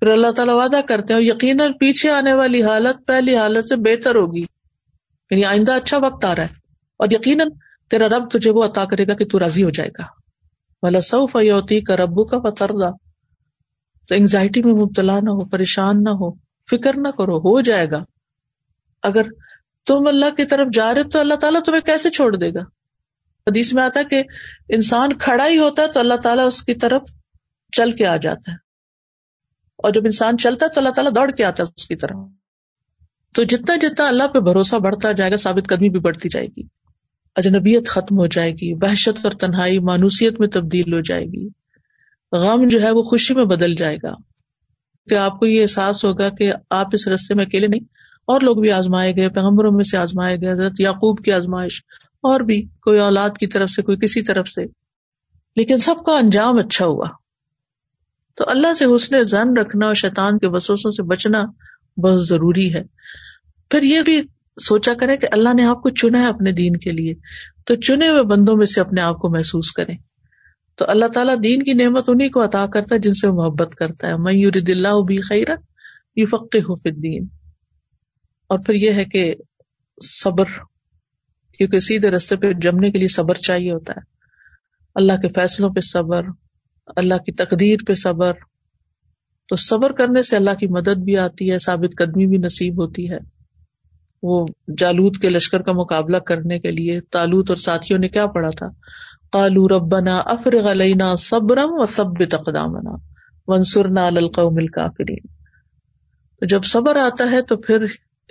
پھر اللہ تعالیٰ وعدہ کرتے ہیں یقیناً پیچھے آنے والی حالت پہلی حالت سے بہتر ہوگی، یعنی آئندہ اچھا وقت آ رہا ہے اور یقیناً تیرا رب تجھے وہ عطا کرے گا کہ تو راضی ہو جائے گا. وَلَسَوْفَ يُعْطِيكَ رَبُّكَ فَتَرْضَى. تو انگزائٹی میں مبتلا نہ ہو، پریشان نہ ہو، فکر نہ کرو، ہو جائے گا. اگر تم اللہ کی طرف جا رہے تو اللہ تعالیٰ تمہیں کیسے چھوڑ دے گا؟ حدیث میں آتا ہے کہ انسان کھڑا ہی ہوتا ہے تو اللہ تعالیٰ اس کی طرف چل کے آ جاتا ہے، اور جب انسان چلتا ہے تو اللہ تعالیٰ دوڑ کے آتا ہے اس کی طرف. تو جتنا جتنا اللہ پہ بھروسہ بڑھتا جائے گا، ثابت قدمی بھی بڑھتی جائے گی، اجنبیت ختم ہو جائے گی، وحشت اور تنہائی مانوسیت میں تبدیل ہو جائے گی، غم جو ہے وہ خوشی میں بدل جائے گا، کہ آپ کو یہ احساس ہوگا کہ آپ اس رستے میں اکیلے نہیں، اور لوگ بھی آزمائے گئے، پیغمبروں میں سے آزمائے گئے، حضرت یعقوب کی آزمائش، اور بھی کوئی اولاد کی طرف سے، کوئی کسی طرف سے، لیکن سب کا انجام اچھا ہوا. تو اللہ سے حسن ظن رکھنا اور شیطان کے وسوسوں سے بچنا بہت ضروری ہے. پھر یہ بھی سوچا کریں کہ اللہ نے آپ کو چنا ہے اپنے دین کے لیے، تو چنے ہوئے بندوں میں سے اپنے آپ کو محسوس کریں. تو اللہ تعالیٰ دین کی نعمت انہیں کو عطا کرتا ہے جن سے وہ محبت کرتا ہے. مَن یرد اللہ بہ خیرا یفقہہ فی الدین. اور پھر یہ ہے کہ صبر، کیونکہ سیدھے رستے پہ جمنے کے لیے صبر چاہیے ہوتا ہے. اللہ کے فیصلوں پہ صبر، اللہ کی تقدیر پہ صبر. تو صبر کرنے سے اللہ کی مدد بھی آتی ہے، ثابت قدمی بھی نصیب ہوتی ہے. وہ جالوت کے لشکر کا مقابلہ کرنے کے لیے طالوت اور ساتھیوں نے کیا پڑھا تھا؟ قالوا ربنا افرغ علینا صبرا وثبت اقدامنا وانصرنا علی القوم الکافرین. تو جب صبر آتا ہے تو پھر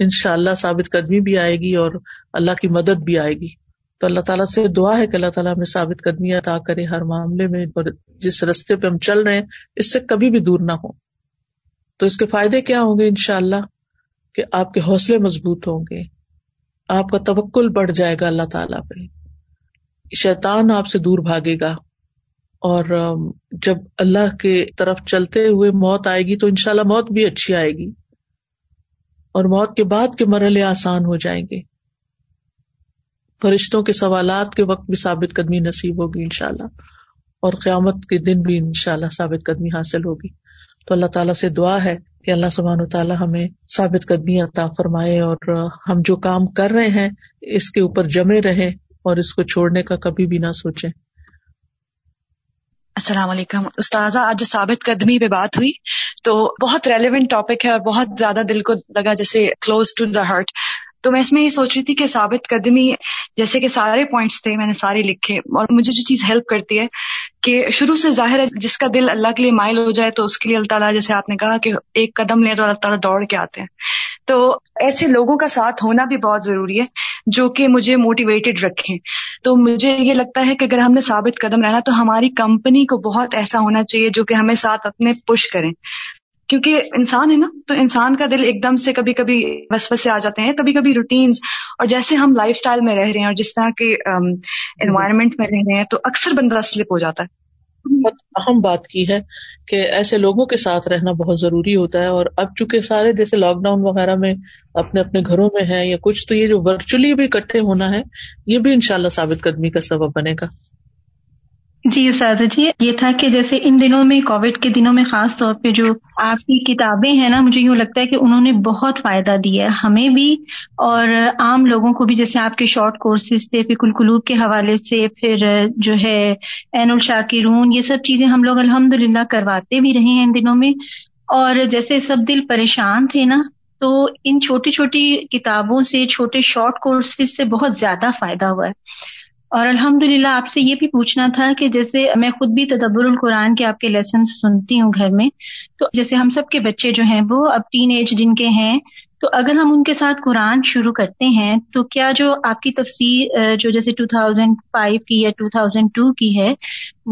انشاءاللہ ثابت قدمی بھی آئے گی اور اللہ کی مدد بھی آئے گی. تو اللہ تعالیٰ سے دعا ہے کہ اللہ تعالیٰ ہمیں ثابت قدمی عطا کرے ہر معاملے میں، اور جس رستے پہ ہم چل رہے ہیں اس سے کبھی بھی دور نہ ہو. تو اس کے فائدے کیا ہوں گے انشاءاللہ؟ کہ آپ کے حوصلے مضبوط ہوں گے، آپ کا توکل بڑھ جائے گا اللہ تعالیٰ پہ، شیطان آپ سے دور بھاگے گا، اور جب اللہ کے طرف چلتے ہوئے موت آئے گی تو انشاءاللہ موت بھی اچھی آئے گی، اور موت کے بعد کے مرحلے آسان ہو جائیں گے. فرشتوں کے سوالات کے وقت بھی ثابت قدمی نصیب ہوگی انشاءاللہ، اور قیامت کے دن بھی انشاءاللہ ثابت قدمی حاصل ہوگی. تو اللہ تعالیٰ سے دعا ہے کہ اللہ سبحانہ وتعالیٰ ہمیں ثابت قدمی عطا فرمائے، اور ہم جو کام کر رہے ہیں اس کے اوپر جمے رہیں اور اس کو چھوڑنے کا کبھی بھی نہ سوچیں. السلام علیکم استاذہ، آج جو ثابت قدمی پہ بات ہوئی تو بہت ریلیونٹ ٹاپک ہے اور بہت زیادہ دل کو لگا، جیسے کلوز ٹو دا ہارٹ. تو میں اس میں یہ سوچ رہی تھی کہ ثابت قدمی، جیسے کہ سارے پوائنٹس تھے میں نے سارے لکھے، اور مجھے جو چیز ہیلپ کرتی ہے کہ شروع سے ظاہر ہے جس کا دل اللہ کے لیے مائل ہو جائے تو اس کے لیے اللہ تعالیٰ، جیسے آپ نے کہا کہ ایک قدم لیں تو اللہ تعالیٰ دوڑ کے آتے ہیں. تو ایسے لوگوں کا ساتھ ہونا بھی بہت ضروری ہے جو کہ مجھے موٹیویٹڈ رکھیں. تو مجھے یہ لگتا ہے کہ اگر ہم نے ثابت قدم رہنا تو ہماری کمپنی کو بہت ایسا ہونا چاہیے جو کہ ہمیں ساتھ اپنے پش کریں، کیونکہ انسان ہے نا، تو انسان کا دل ایک دم سے کبھی کبھی وسوسے آ جاتے ہیں، کبھی کبھی روٹینز، اور جیسے ہم لائف سٹائل میں رہ رہے ہیں اور جس طرح کے انوائرمنٹ میں رہ رہے ہیں تو اکثر بندہ سلپ ہو جاتا ہے. بہت اہم بات کی ہے کہ ایسے لوگوں کے ساتھ رہنا بہت ضروری ہوتا ہے. اور اب چونکہ سارے جیسے لاک ڈاؤن وغیرہ میں اپنے اپنے گھروں میں ہیں یا کچھ، تو یہ جو ورچولی بھی اکٹھے ہونا ہے یہ بھی انشاءاللہ ثابت قدمی کا سبب بنے گا. جی اساتذہ جی، یہ تھا کہ جیسے ان دنوں میں کووڈ کے دنوں میں خاص طور پہ جو آپ کی کتابیں ہیں نا، مجھے یوں لگتا ہے کہ انہوں نے بہت فائدہ دیا ہے ہمیں بھی اور عام لوگوں کو بھی. جیسے آپ کے شارٹ کورسز تھے، پھر کل قلوب کے حوالے سے، پھر جو ہے عین الشاکرون، یہ سب چیزیں ہم لوگ الحمدللہ کرواتے بھی رہے ہیں ان دنوں میں. اور جیسے سب دل پریشان تھے نا، تو ان چھوٹی چھوٹی کتابوں سے، چھوٹے شارٹ کورسز سے بہت زیادہ فائدہ ہوا ہے. اور الحمدللہ آپ سے یہ بھی پوچھنا تھا کہ جیسے میں خود بھی تدبر القرآن کے آپ کے لیسنز سنتی ہوں گھر میں، تو جیسے ہم سب کے بچے جو ہیں وہ اب ٹین ایج جن کے ہیں، تو اگر ہم ان کے ساتھ قرآن شروع کرتے ہیں تو کیا جو آپ کی تفسیر جو جیسے دو ہزار پانچ کی یا دو ہزار دو کی ہے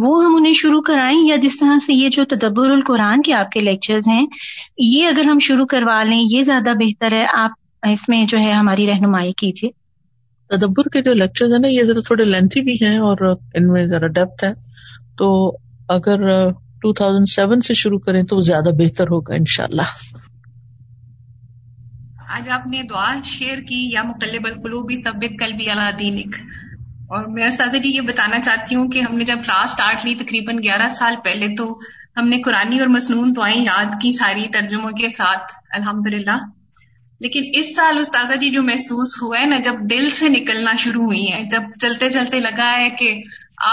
وہ ہم انہیں شروع کرائیں، یا جس طرح سے یہ جو تدبر القرآن کے آپ کے لیکچرز ہیں یہ اگر ہم شروع کروا لیں یہ زیادہ بہتر ہے؟ آپ اس میں جو ہے ہماری رہنمائی کیجیے. تدبر کے جو لیکچرز ہیں نا، یہ ذرا تھوڑے لینتھی بھی ہیں اور ان میں ذرا ڈیپتھ ہے، تو اگر دو ہزار سات سے شروع کریں تو زیادہ بہتر ہوگا انشاءاللہ. آج آپ نے دعا شیئر کی، یا مقلب القلوب ثبت قلبی علی دینک، اور میں استاذہ جی یہ بتانا چاہتی ہوں کہ ہم نے جب کلاس سٹارٹ لی تقریباً گیارہ سال پہلے، تو ہم نے قرآنی اور مسنون دعائیں یاد کی ساری ترجموں کے ساتھ الحمدللہ، لیکن اس سال استاذہ جی جو محسوس ہوا ہے نا، جب دل سے نکلنا شروع ہوئی ہیں، جب چلتے چلتے لگا ہے کہ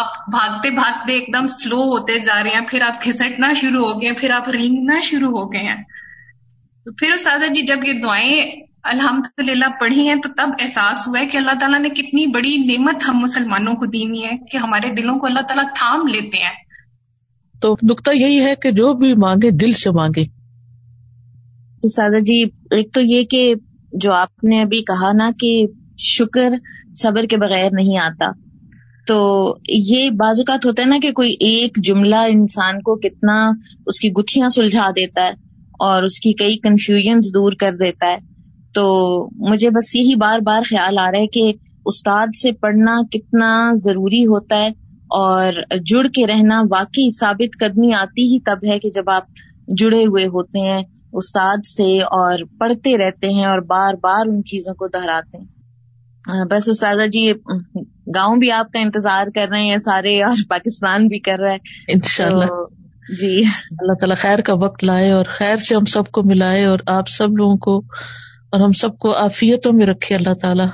آپ بھاگتے بھاگتے ایک دم سلو ہوتے جا رہے ہیں، پھر آپ کھسٹنا شروع ہو گئے، پھر آپ رینگنا شروع ہو گئے ہیں. تو پھر استاذہ جی جب یہ دعائیں الحمدللہ پڑھی ہیں تو تب احساس ہوا ہے کہ اللہ تعالیٰ نے کتنی بڑی نعمت ہم مسلمانوں کو دی ہوئی ہے کہ ہمارے دلوں کو اللہ تعالیٰ تھام لیتے ہیں. تو نکتہ یہی ہے کہ جو بھی مانگے دل سے مانگے. تو استاذہ جی ایک تو یہ کہ جو آپ نے ابھی کہا نا کہ شکر صبر کے بغیر نہیں آتا، تو یہ بعض اوقات ہوتا ہے نا کہ کوئی ایک جملہ انسان کو کتنا اس کی گتھیاں سلجھا دیتا ہے اور اس کی کئی کنفیوژنز دور کر دیتا ہے. تو مجھے بس یہی بار بار خیال آ رہا ہے کہ استاد سے پڑھنا کتنا ضروری ہوتا ہے، اور جڑ کے رہنا. واقعی ثابت قدمی آتی ہی تب ہے کہ جب آپ جڑے ہوئے ہوتے ہیں استاد سے اور پڑھتے رہتے ہیں اور بار بار ان چیزوں کو دہراتے ہیں. بس استاذہ جی گاؤں بھی آپ کا انتظار کر رہے ہیں سارے، اور پاکستان بھی کر رہا ہے انشاءاللہ. جی اللہ تعالیٰ خیر کا وقت لائے اور خیر سے ہم سب کو ملائے، اور آپ سب لوگوں کو اور ہم سب کو عافیتوں میں رکھے اللہ تعالیٰ.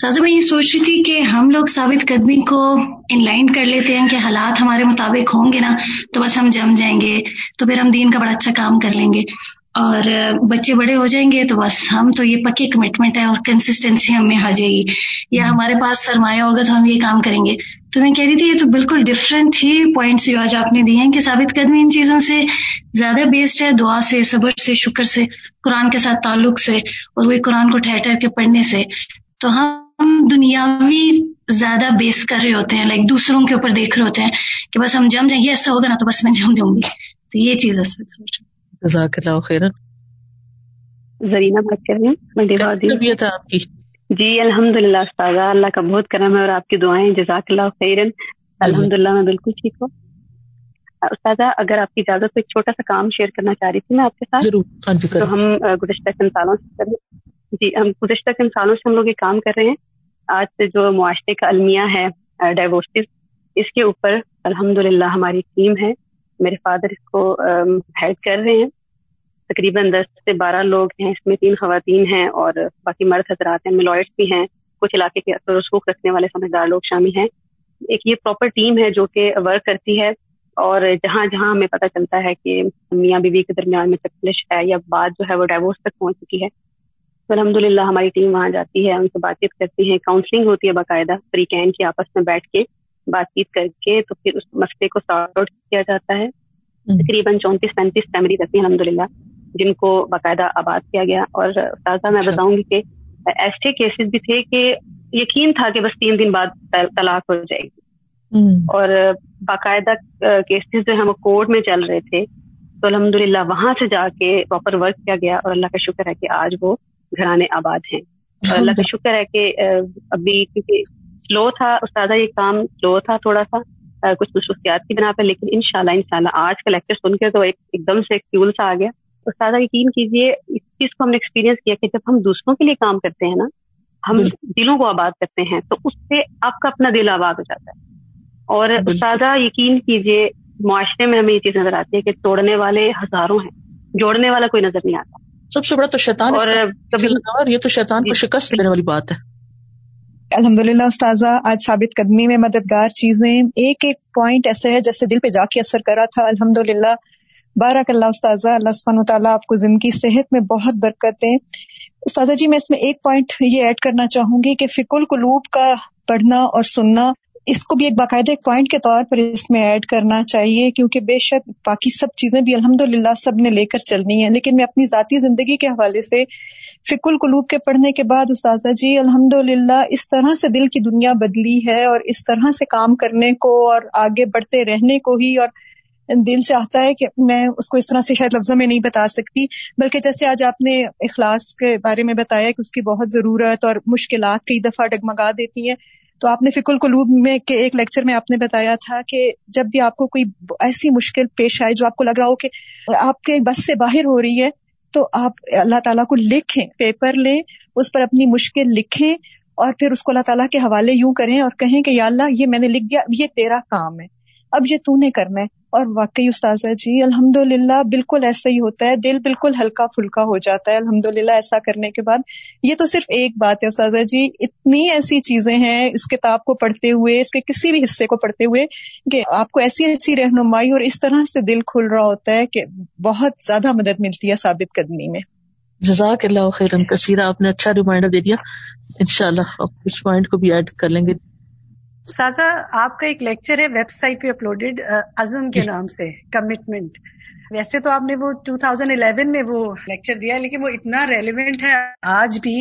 سازا میں یہ سوچ رہی تھی کہ ہم لوگ ثابت قدمی کو ان لائن کر لیتے ہیں کہ حالات ہمارے مطابق ہوں گے نا تو بس ہم جم جائیں گے، تو پھر ہم دین کا بڑا اچھا کام کر لیں گے، اور بچے بڑے ہو جائیں گے تو بس ہم تو یہ پکی کمٹمنٹ ہے اور کنسسٹنسی ہمیں آ جائے گی، یا ہمارے پاس سرمایہ ہوگا تو ہم یہ کام کریں گے. تو میں کہہ رہی تھی یہ تو بالکل ڈفرینٹ ہی پوائنٹس جو آج آپ نے دیے ہیں کہ ثابت قدمی ان چیزوں سے زیادہ بیسڈ ہے، دعا سے، صبر سے، شکر سے، قرآن کے ساتھ تعلق سے، اور وہی قرآن کو ٹھہر ٹھہر کے پڑھنے سے. تو ہم دنیاوی زیادہ بیس کر رہے ہوتے ہیں، لائک دوسروں کے اوپر دیکھ رہے ہوتے ہیں کہ بس ہم جم جائیں گے، ایسا ہوگا نا تو بس میں جم جاؤں گی. تو یہ چیز جزاک اللہ خیرا. زرینہ بات کر رہی ہیں آپ کی. جی الحمدللہ استاذہ، اللہ کا بہت کرم ہے اور آپ کی دعائیں، جزاک اللہ خیرا. الحمدللہ میں بالکل ٹھیک ہوں. استاذہ اگر آپ کی اجازت تو ایک چھوٹا سا کام شیئر کرنا چاہ رہی تھی میں آپ کے ساتھ. ضرور. تو ہم گزشتہ کن سالوں سے جی ہم گزشتہ کن سالوں سے ہم لوگ یہ کام کر رہے ہیں. آج سے جو معاشرے کا المیہ ہے ڈائیورسز، اس کے اوپر الحمدللہ ہماری ٹیم ہے، میرے فادر اس کو ہیڈ کر رہے ہیں. تقریباً دس سے بارہ لوگ ہیں، اس میں تین خواتین ہیں اور باقی مرد حضرات ہیں، ملوئٹس بھی ہیں، کچھ علاقے کے اثر و رسوخ رکھنے والے سمجھدار لوگ شامل ہیں. ایک یہ پراپر ٹیم ہے جو کہ ورک کرتی ہے، اور جہاں جہاں ہمیں پتہ چلتا ہے کہ میاں بیوی کے درمیان میں تکلیف ہے یا بات جو ہے وہ ڈائیورس تک پہنچ چکی ہے، تو الحمدللہ ہماری ٹیم وہاں جاتی ہے، ان سے بات چیت کرتی ہے، کاؤنسلنگ ہوتی ہے باقاعدہ فریقین کی آپس میں بیٹھ کے بات چیت کر کے، تو پھر اس مسئلے کو سارٹ آؤٹ کیا جاتا ہے. تقریباً چونتیس پینتیس فیملیز رہتی ہیں الحمدللہ جن کو باقاعدہ آباد کیا گیا. اور تازہ میں بتاؤں گی کہ ایسے کیسز بھی تھے کہ یقین تھا کہ بس تین دن بعد طلاق ہو جائے گی، اور باقاعدہ کیسز جو ہیں وہ کورٹ میں چل رہے تھے. تو الحمدللہ وہاں سے جا کے پراپر ورک کیا گیا، اور اللہ کا شکر ہے کہ آج وہ گھرانے آباد ہیں. اور اللہ کا شکر ہے کہ ابھی کیونکہ سلو تھا استاذہ، یہ کام سلو تھا تھوڑا سا کچھ خصوصیات کی بنا پر، لیکن انشاءاللہ انشاءاللہ آج کا لیکچر سن کے تو ایک دم سے ایک فیول سا آ گیا. استاذہ یقین کیجیے اس چیز کو ہم نے ایکسپیرینس کیا کہ جب ہم دوسروں کے لیے کام کرتے ہیں نا، ہم دلوں کو آباد کرتے ہیں تو اس سے آپ کا اپنا دل آباد ہو جاتا ہے. اور استاذہ یقین کیجیے معاشرے میں ہمیں یہ چیز نظر آتی ہے کہ توڑنے والے ہزاروں ہیں، جوڑنے والا کوئی نظر نہیں آتا. سب سے بڑا تو شیطان، اور یہ تو شیطان کو شکست دینے والی بات ہے. الحمدللہ استاذہ آج ثابت قدمی میں مددگار چیزیں ایک ایک پوائنٹ ایسے ہے جس سے دل پہ جا کے اثر کرا تھا. الحمدللہ بارک اللہ استاذہ، اللہ سبحانہ وتعالیٰ آپ کو زندگی صحت میں بہت برکت دیں. استاذہ جی میں اس میں ایک پوائنٹ یہ ایڈ کرنا چاہوں گی کہ فقہ القلوب کا پڑھنا اور سننا اس کو بھی ایک باقاعدہ ایک پوائنٹ کے طور پر اس میں ایڈ کرنا چاہیے، کیونکہ بے شک باقی سب چیزیں بھی الحمدللہ سب نے لے کر چلنی ہیں، لیکن میں اپنی ذاتی زندگی کے حوالے سے فقہ القلوب کے پڑھنے کے بعد استاذہ جی الحمدللہ اس طرح سے دل کی دنیا بدلی ہے، اور اس طرح سے کام کرنے کو اور آگے بڑھتے رہنے کو ہی اور دل چاہتا ہے کہ میں اس کو اس طرح سے شاید لفظوں میں نہیں بتا سکتی، بلکہ جیسے آج آپ نے اخلاص کے بارے میں بتایا کہ اس کی بہت ضرورت اور مشکلات کئی دفعہ ڈگمگا دیتی ہیں. تو آپ نے فقہ القلوب میں کے ایک لیکچر میں آپ نے بتایا تھا کہ جب بھی آپ کو کوئی ایسی مشکل پیش آئے جو آپ کو لگ رہا ہو کہ آپ کے بس سے باہر ہو رہی ہے، تو آپ اللہ تعالیٰ کو لکھیں، پیپر لیں، اس پر اپنی مشکل لکھیں اور پھر اس کو اللہ تعالیٰ کے حوالے یوں کریں اور کہیں کہ یا اللہ یہ میں نے لکھ دیا، اب یہ تیرا کام ہے، اب یہ تو نے کرنا ہے۔ اور واقعی استاذہ جی الحمدللہ بالکل ایسا ہی ہوتا ہے، دل بالکل ہلکا پھلکا ہو جاتا ہے الحمدللہ ایسا کرنے کے بعد۔ یہ تو صرف ایک بات ہے استاذہ جی، اتنی ایسی چیزیں ہیں اس کتاب کو پڑھتے ہوئے، اس کے کسی بھی حصے کو پڑھتے ہوئے کہ آپ کو ایسی ایسی رہنمائی اور اس طرح سے دل کھل رہا ہوتا ہے کہ بہت زیادہ مدد ملتی ہے ثابت قدمی میں۔ جزاک اللہ خیراً کثیرا، آپ نے اچھا ریمائنڈر دے دیا، انشاءاللہ آپ کچھ پوائنٹ کو بھی ایڈ کر لیں گے۔ سازا آپ کا ایک لیکچر ہے ویب سائٹ پہ اپلوڈیڈ عزم کے نام سے، کمٹمنٹ، ویسے تو آپ نے وہ دو ہزار گیارہ میں وہ لیکچر دیا لیکن وہ اتنا ریلیونٹ ہے آج بھی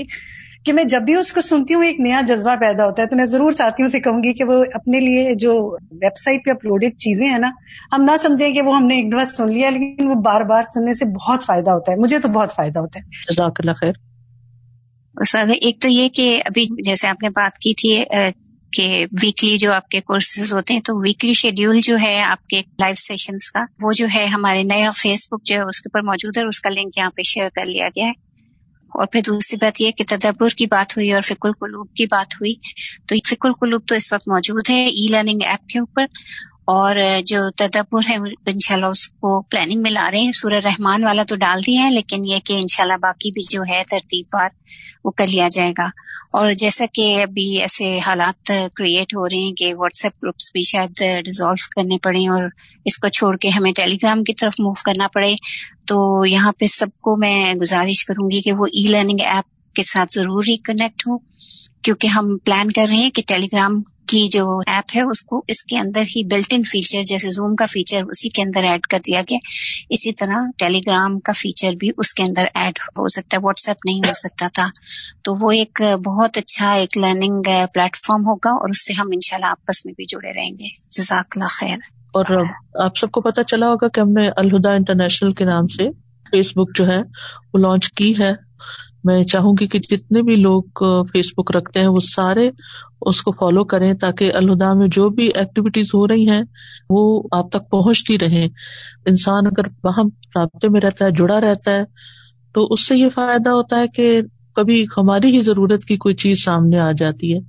کہ میں جب بھی اس کو سنتی ہوں ایک نیا جذبہ پیدا ہوتا ہے۔ تو میں ضرور ساتھیوں سے کہوں گی کہ وہ اپنے لیے جو ویب سائٹ پہ اپلوڈیڈ چیزیں ہیں نا، ہم نہ سمجھیں کہ وہ ہم نے ایک دفعہ سن لیا، لیکن وہ بار بار سننے سے بہت فائدہ ہوتا ہے، مجھے تو بہت فائدہ ہوتا ہے۔ جزاک اللہ خیر۔ سادہ ایک تو یہ کہ ابھی جیسے آپ نے بات کی تھی کہ ویکلی جو آپ کے کورسز ہوتے ہیں، تو ویکلی شیڈیول جو ہے آپ کے لائیو سیشنز کا، وہ جو ہے ہمارے نیا فیس بک جو ہے اس کے اوپر موجود ہے، اس کا لنک یہاں پہ شیئر کر لیا گیا ہے۔ اور پھر دوسری بات یہ کہ تدبر کی بات ہوئی اور فکر القلوب کی بات ہوئی، تو فکر القلوب تو اس وقت موجود ہے ای لرننگ ایپ کے اوپر، اور جو تدبر ہے انشاءاللہ اس کو پلاننگ میں لا رہے ہیں، سورہ رحمان والا تو ڈال دیا ہے لیکن یہ کہ انشاءاللہ باقی بھی جو ہے ترتیب بار وہ کر لیا جائے گا۔ اور جیسا کہ ابھی ایسے حالات کریٹ ہو رہے ہیں کہ واٹس ایپ گروپس بھی شاید ڈیزالو کرنے پڑیں اور اس کو چھوڑ کے ہمیں ٹیلی گرام کی طرف موو کرنا پڑے، تو یہاں پہ سب کو میں گزارش کروں گی کہ وہ ای لرننگ ایپ کے ساتھ ضرور ہی کنیکٹ ہوں، کیونکہ ہم پلان کر رہے ہیں کہ ٹیلی گرام کی جو ایپ ہے اس کو اس کے اندر ہی بلٹ ان فیچر جیسے زوم کا فیچر اسی کے اندر ایڈ کر دیا گیا، اسی طرح ٹیلی گرام کا فیچر بھی اس کے اندر ایڈ ہو سکتا ہے، واٹس ایپ نہیں ہو سکتا تھا، تو وہ ایک بہت اچھا ایک لرننگ پلیٹ فارم ہوگا اور اس سے ہم انشاءاللہ آپس میں بھی جڑے رہیں گے۔ جزاک اللہ خیر۔ اور آپ سب کو پتہ چلا ہوگا کہ ہم نے الہدیٰ انٹرنیشنل کے نام سے فیس بک جو ہے وہ لانچ کی ہے۔ میں چاہوں گی کہ جتنے بھی لوگ فیس بک رکھتے ہیں وہ سارے اس کو فالو کریں تاکہ الہدیٰ میں جو بھی ایکٹیویٹیز ہو رہی ہیں وہ آپ تک پہنچتی رہیں۔ انسان اگر وہاں رابطے میں رہتا ہے، جڑا رہتا ہے، تو اس سے یہ فائدہ ہوتا ہے کہ کبھی ہماری ہی ضرورت کی کوئی چیز سامنے آ جاتی ہے،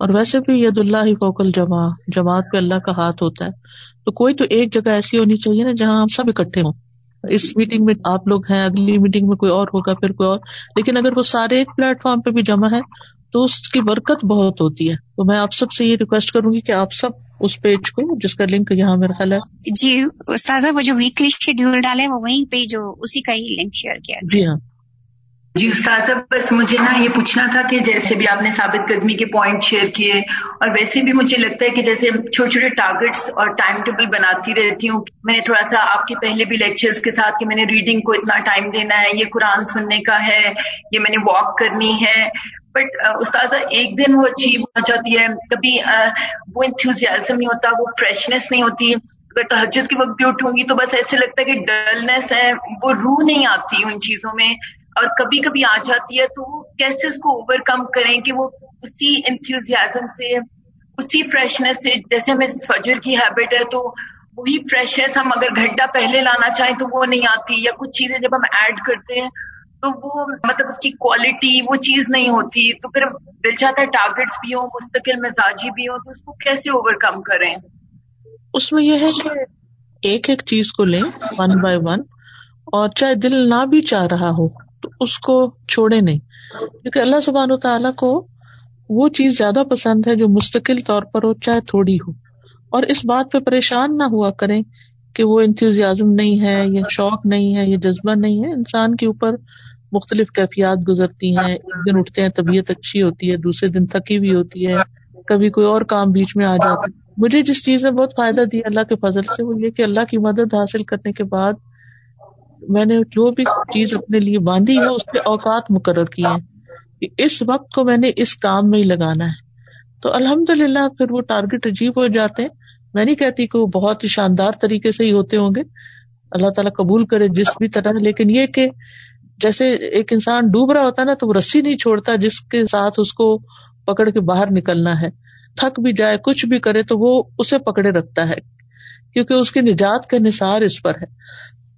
اور ویسے بھی ید اللہ ہی فوق الجماع، جماعت پہ اللہ کا ہاتھ ہوتا ہے، تو کوئی تو ایک جگہ ایسی ہونی چاہیے نا جہاں ہم سب اکٹھے ہوں۔ اس میٹنگ میں آپ لوگ ہیں، اگلی میٹنگ میں کوئی اور ہوگا، پھر کوئی اور، لیکن اگر وہ سارے ایک پلیٹ فارم پہ بھی جمع ہے تو اس کی برکت بہت ہوتی ہے۔ تو میں آپ سب سے یہ ریکویسٹ کروں گی کہ آپ سب اس پیج کو جس کا لنک یہاں میرا خیال ہے جی سادہ، وہ جو ویکلی شیڈیول ڈالے وہ وہیں پہ جو اسی کا ہی لنک شیئر کیا۔ جی ہاں جی استاذہ، بس مجھے نا یہ پوچھنا تھا کہ جیسے بھی آپ نے ثابت قدمی کے پوائنٹ شیئر کیے، اور ویسے بھی مجھے لگتا ہے کہ جیسے چھوٹے چھوٹے ٹارگٹس اور ٹائم ٹیبل بناتی رہتی ہوں، میں نے تھوڑا سا آپ کے پہلے بھی لیکچرز کے ساتھ کہ میں نے ریڈنگ کو اتنا ٹائم دینا ہے، یہ قرآن سننے کا ہے، یہ میں نے واک کرنی ہے، بٹ استاذہ ایک دن وہ اچیو ہو جاتی ہے، کبھی وہ انتھوزیازم نہیں ہوتا، وہ فریشنس نہیں ہوتی۔ اگر تہجد کے وقت بھی اٹھوں گی تو بس ایسے لگتا ہے کہ ڈلنس ہے، وہ روح نہیں آتی ان چیزوں میں، اور کبھی کبھی آ جاتی ہے، تو وہ کیسے اس کو اوور کم کریں کہ وہ اسی انتھوزیازم سے، اسی فریشنس سے، جیسے ہمیں فجر کی ہیبٹ ہے تو وہی فریشنس ہم اگر گھنٹہ پہلے لانا چاہیں تو وہ نہیں آتی، یا کچھ چیزیں جب ہم ایڈ کرتے ہیں تو وہ مطلب اس کی کوالٹی وہ چیز نہیں ہوتی، تو پھر دل چاہتا ہے ٹارگیٹس بھی ہوں، مستقل مزاجی بھی ہوں، تو اس کو کیسے اوور کم کریں؟ اس میں یہ ہے کہ ایک ایک چیز کو لیں ون بائی ون، اور چاہے دل نہ بھی چاہ رہا ہو تو اس کو چھوڑے نہیں، کیونکہ اللہ سبحانہ و تعالیٰ کو وہ چیز زیادہ پسند ہے جو مستقل طور پر ہو چاہے تھوڑی ہو، اور اس بات پہ پریشان نہ ہوا کریں کہ وہ انتھوزیازم نہیں ہے، یہ شوق نہیں ہے، یہ جذبہ نہیں ہے۔ انسان کے اوپر مختلف کیفیات گزرتی ہیں، ایک دن اٹھتے ہیں طبیعت اچھی ہوتی ہے، دوسرے دن تھکی ہوئی ہوتی ہے، کبھی کوئی اور کام بیچ میں آ جاتا ہے۔ مجھے جس چیز نے بہت فائدہ دیا اللہ کے فضل سے وہ یہ کہ اللہ کی مدد حاصل کرنے کے بعد میں نے جو بھی چیز اپنے لیے باندھی ہے اس پہ اوقات مقرر کیے ہیں، اس وقت کو میں نے اس کام میں ہی لگانا ہے، تو الحمدللہ پھر وہ ٹارگٹ اچیو ہو جاتے ہیں۔ میں نہیں کہتی کہ وہ بہت ہی شاندار طریقے سے ہی ہوتے ہوں گے، اللہ تعالیٰ قبول کرے جس بھی طرح، لیکن یہ کہ جیسے ایک انسان ڈوب رہا ہوتا ہے نا تو وہ رسی نہیں چھوڑتا جس کے ساتھ اس کو پکڑ کے باہر نکلنا ہے، تھک بھی جائے کچھ بھی کرے تو وہ اسے پکڑے رکھتا ہے، کیونکہ اس کی نجات کا نثار اس پر ہے۔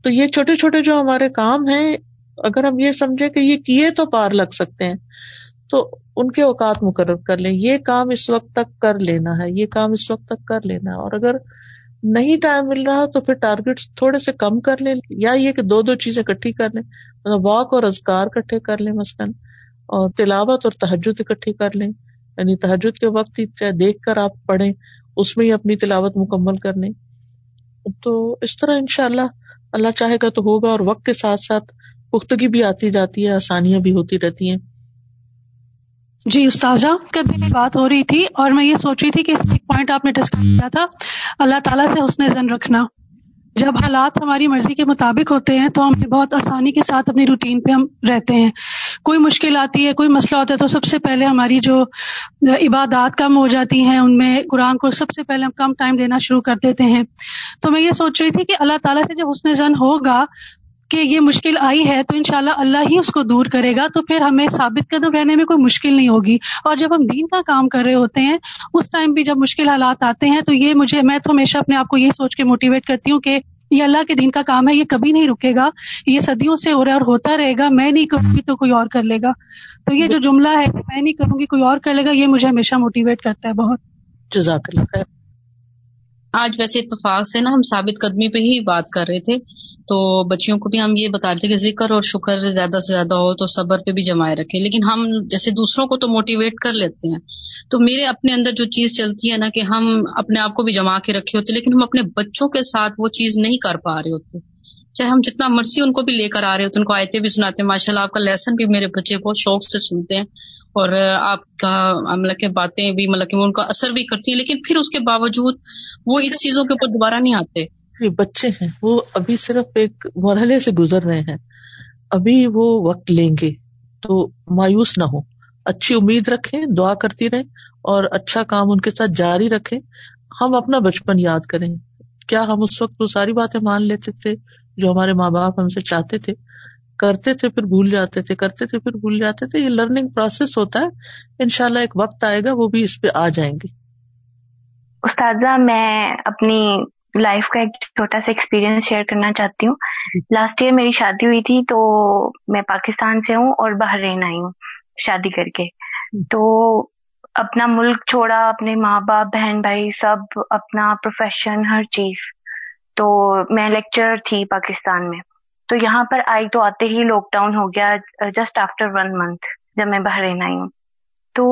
تو یہ چھوٹے چھوٹے جو ہمارے کام ہیں اگر ہم یہ سمجھے کہ یہ کیے تو پار لگ سکتے ہیں تو ان کے اوقات مقرر کر لیں, یہ کام اس وقت تک کر لینا ہے, یہ کام اس وقت تک کر لینا ہے. اور اگر نہیں ٹائم مل رہا تو پھر ٹارگٹس تھوڑے سے کم کر لیں, یا یہ کہ دو دو چیزیں اکٹھی کر لیں, مطلب واک اور اذکار اکٹھے کر لیں مثلا, اور تلاوت اور تہجد اکٹھی کر لیں, یعنی تہجد کے وقت ہی چاہے دیکھ کر آپ پڑھیں, اس میں ہی اپنی تلاوت مکمل کر لیں. تو اس طرح انشاءاللہ اللہ چاہے گا تو ہوگا, اور وقت کے ساتھ ساتھ پختگی بھی آتی جاتی ہے, آسانیاں بھی ہوتی رہتی ہیں. جی استاذہ کبھی بھی بات ہو رہی تھی اور میں یہ سوچ رہی تھی کہ اس ایک پوائنٹ آپ نے ڈسکس کیا تھا, اللہ تعالیٰ سے حسن ظن رکھنا. جب حالات ہماری مرضی کے مطابق ہوتے ہیں تو ہم بہت آسانی کے ساتھ اپنی روٹین پہ ہم رہتے ہیں, کوئی مشکل آتی ہے, کوئی مسئلہ ہوتا ہے تو سب سے پہلے ہماری جو عبادات کم ہو جاتی ہیں ان میں قرآن کو سب سے پہلے ہم کم ٹائم دینا شروع کر دیتے ہیں. تو میں یہ سوچ رہی تھی کہ اللہ تعالیٰ سے جب حسن ظن ہوگا کہ یہ مشکل آئی ہے تو انشاءاللہ اللہ ہی اس کو دور کرے گا, تو پھر ہمیں ثابت قدم رہنے میں کوئی مشکل نہیں ہوگی. اور جب ہم دین کا کام کر رہے ہوتے ہیں اس ٹائم بھی جب مشکل حالات آتے ہیں تو یہ مجھے میں تو ہمیشہ اپنے آپ کو یہ سوچ کے موٹیویٹ کرتی ہوں کہ یہ اللہ کے دین کا کام ہے, یہ کبھی نہیں رکے گا, یہ صدیوں سے ہو رہا ہے اور ہوتا رہے گا, میں نہیں کروں گی تو کوئی اور کر لے گا. تو یہ جو جملہ ہے میں نہیں کروں گی کوئی اور کر لے گا, یہ مجھے ہمیشہ موٹیویٹ کرتا ہے بہت. جزاک اللہ خیر. آج ویسے اتفاق سے نا ہم ثابت قدمی پہ ہی بات کر رہے تھے, تو بچیوں کو بھی ہم یہ بتا رہے تھے کہ ذکر اور شکر زیادہ سے زیادہ ہو تو صبر پہ بھی جمائے رکھیں, لیکن ہم جیسے دوسروں کو تو موٹیویٹ کر لیتے ہیں, تو میرے اپنے اندر جو چیز چلتی ہے نا کہ ہم اپنے آپ کو بھی جما کے رکھے ہوتے, لیکن ہم اپنے بچوں کے ساتھ وہ چیز نہیں کر پا رہے ہوتے, چاہے ہم جتنا مرضی ان کو بھی لے کر آ رہے ہوتے, ان کو آیتیں بھی سناتے ہیں. ماشاء اللہ آپ کا لیسن بھی میرے بچے بہت شوق سے سنتے ہیں, اور آپ کا مطلب کہ باتیں بھی مطلب کہ ان کا اثر بھی کرتی ہیں, لیکن پھر اس کے باوجود وہ ان چیزوں کے اوپر دوبارہ نہیں آتے. بچے ہیں وہ ابھی صرف ایک مرحلے سے گزر رہے ہیں, ابھی وہ وقت لیں گے تو مایوس نہ ہو, اچھی امید رکھیں, دعا کرتی رہیں اور اچھا کام ان کے ساتھ جاری رکھیں. ہم اپنا بچپن یاد کریں, کیا ہم اس وقت وہ ساری باتیں مان لیتے تھے جو ہمارے ماں باپ ہم سے چاہتے تھے, کرتے تھے پھر بھول جاتے تھے, کرتے تھے پھر بھول جاتے تھے. یہ لرننگ پروسیس ہوتا ہے, انشاءاللہ ایک وقت آئے گا وہ بھی اس پہ آ جائیں گے. استاذہ میں اپنی لائف کا ایک چھوٹا سا ایکسپیرینس شیئر کرنا چاہتی ہوں. لاسٹ ایئر میری شادی ہوئی تھی, تو میں پاکستان سے ہوں اور بحرین آئی ہوں شادی کر کے, تو اپنا ملک چھوڑا, اپنے ماں باپ بہن بھائی سب, اپنا پروفیشن ہر چیز. تو میں لیکچرر تھی پاکستان میں, تو یہاں پر آئی تو آتے ہی لاک ڈاؤن ہو گیا جسٹ آفٹر ون منتھ جب میں بحرین آئی ہوں. تو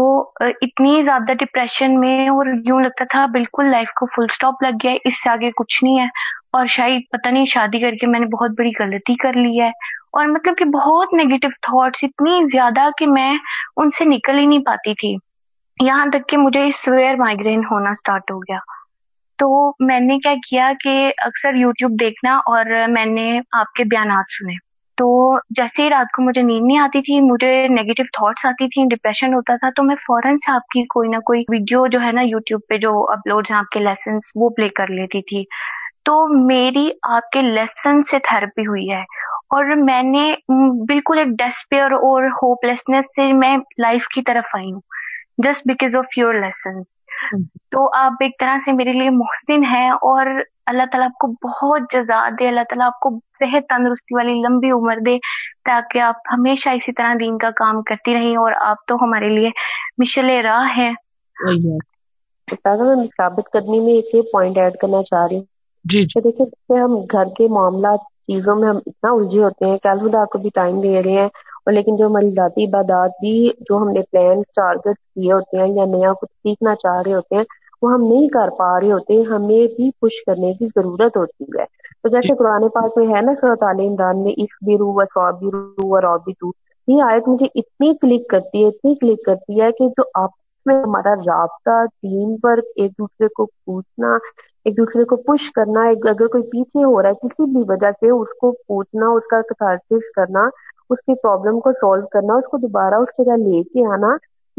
اتنی زیادہ ڈپریشن میں, اور یوں لگتا تھا بالکل لائف کو فل سٹاپ لگ گیا ہے, اس سے آگے کچھ نہیں ہے, اور شاید پتہ نہیں شادی کر کے میں نے بہت بڑی غلطی کر لی ہے, اور مطلب کہ بہت نگیٹو تھاٹس اتنی زیادہ کہ میں ان سے نکل ہی نہیں پاتی تھی. یہاں تک کہ مجھے سویئر مائیگرین ہونا سٹارٹ ہو گیا. تو میں نے کیا کیا کہ اکثر یوٹیوب دیکھنا, اور میں نے آپ کے بیانات سنے, تو جیسے ہی رات کو مجھے نیند نہیں آتی تھی, مجھے نگیٹو تھاٹس آتی تھی, ڈپریشن ہوتا تھا, تو میں فوراً سے آپ کی کوئی نہ کوئی ویڈیو جو ہے نا یوٹیوب پہ جو اپلوڈ ہیں آپ کے لیسنس, وہ پلے کر لیتی تھی. تو میری آپ کے لیسن سے تھراپی ہوئی ہے, اور میں نے بالکل ایک ڈیسپیئر اور ہوپ لیسنس سے میں لائف کی طرف آئی ہوں, just because of your licence. تو آپ ایک طرح سے میرے لیے محسن ہیں, اور اللہ تعالیٰ آپ کو بہت جزا دے, اللہ تعالیٰ آپ کو صحت تندرستی والی لمبی عمر دے, تاکہ آپ ہمیشہ اسی طرح دین کا کام کرتی رہیں, اور آپ تو ہمارے لیے مشعل راہ ہیں. میں ثابت قدمی میں ایک پوائنٹ ایڈ کرنا چاہ رہی ہوں. جی دیکھیں, جیسے ہم گھر کے معاملات چیزوں میں ہم اتنا الجھے ہوتے ہیں کہ الخدا کو بھی ٹائم دے رہے ہیں, اور لیکن جو ہماری ذاتی عبادات بھی جو ہم نے پلان ٹارگیٹ کیے ہوتے ہیں یا نیا کچھ سیکھنا چاہ رہے ہوتے ہیں وہ ہم نہیں کر پا رہے ہوتے, ہمیں بھی پش کرنے کی ضرورت ہوتی ہے. تو جیسے قرآن پاک میں ہے نا سورۃ آل عمران میں اس بھی رو و سواب بھی رو اور بھی تو, یہ آیت مجھے اتنی کلک کرتی ہے اتنی کلک کرتی ہے کہ جو آپس میں ہمارا رابطہ, ٹیم ورک, ایک دوسرے کو پوچھنا, ایک دوسرے کو پش کرنا, ایک اگر کوئی پیچھے ہو رہا ہے کسی بھی وجہ سے اس کو پوچھنا, اس کا کتھارسس کرنا, اس کی پرابلم کو سالو کرنا, اس کو دوبارہ اس جگہ لے کے آنا,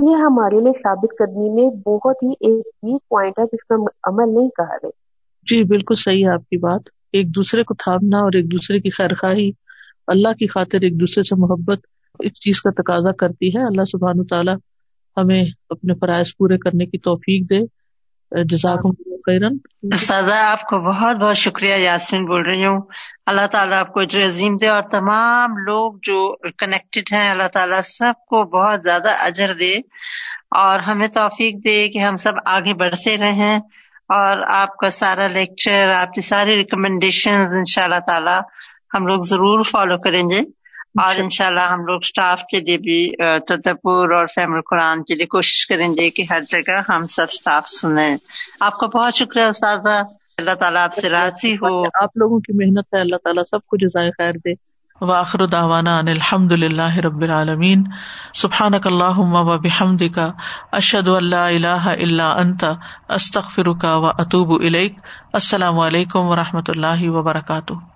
یہ ہمارے لیے ثابت قدمی میں بہت ہی ایک چیز پوائنٹ ہے جس پر عمل نہیں کر رہے. جی بالکل صحیح ہے آپ کی بات, ایک دوسرے کو تھامنا اور ایک دوسرے کی خیرخواہی, اللہ کی خاطر ایک دوسرے سے محبت اس چیز کا تقاضا کرتی ہے. اللہ سبحانہ و تعالی ہمیں اپنے فرائض پورے کرنے کی توفیق دے. جزاکم خیرن. استاذہ آپ کو بہت بہت شکریہ، یاسمین بول رہی ہوں. اللہ تعالیٰ آپ کو اجر عظیم دے اور تمام لوگ جو کنیکٹڈ ہیں اللہ تعالیٰ سب کو بہت زیادہ اجر دے اور ہمیں توفیق دے کہ ہم سب آگے بڑھتے رہیں، اور آپ کا سارا لیکچر، آپ کی ساری ریکمینڈیشنز انشاءاللہ تعالیٰ ہم لوگ ضرور فالو کریں گے، اور انشاءاللہ ہم لوگ سٹاف کے لیے بھی تدبر اور فہم القرآن کے لیے کوشش کریں گے کہ ہر جگہ ہم سب سٹاف سنیں. آپ کا بہت شکریہ استاذہ، اللہ تعالیٰ آپ سے راضی ہو. آپ لوگوں کی محنت ہے، اللہ تعالیٰ سب کو جزائے خیر دے. وآخر دعوانا ان الحمد للہ رب العالمین. سبحانک اللہم و بحمدک، اشہد ان لا الہ الا انت، استغفرک و اتوب الیک. السلام علیکم و رحمۃ اللہ وبرکاتہ.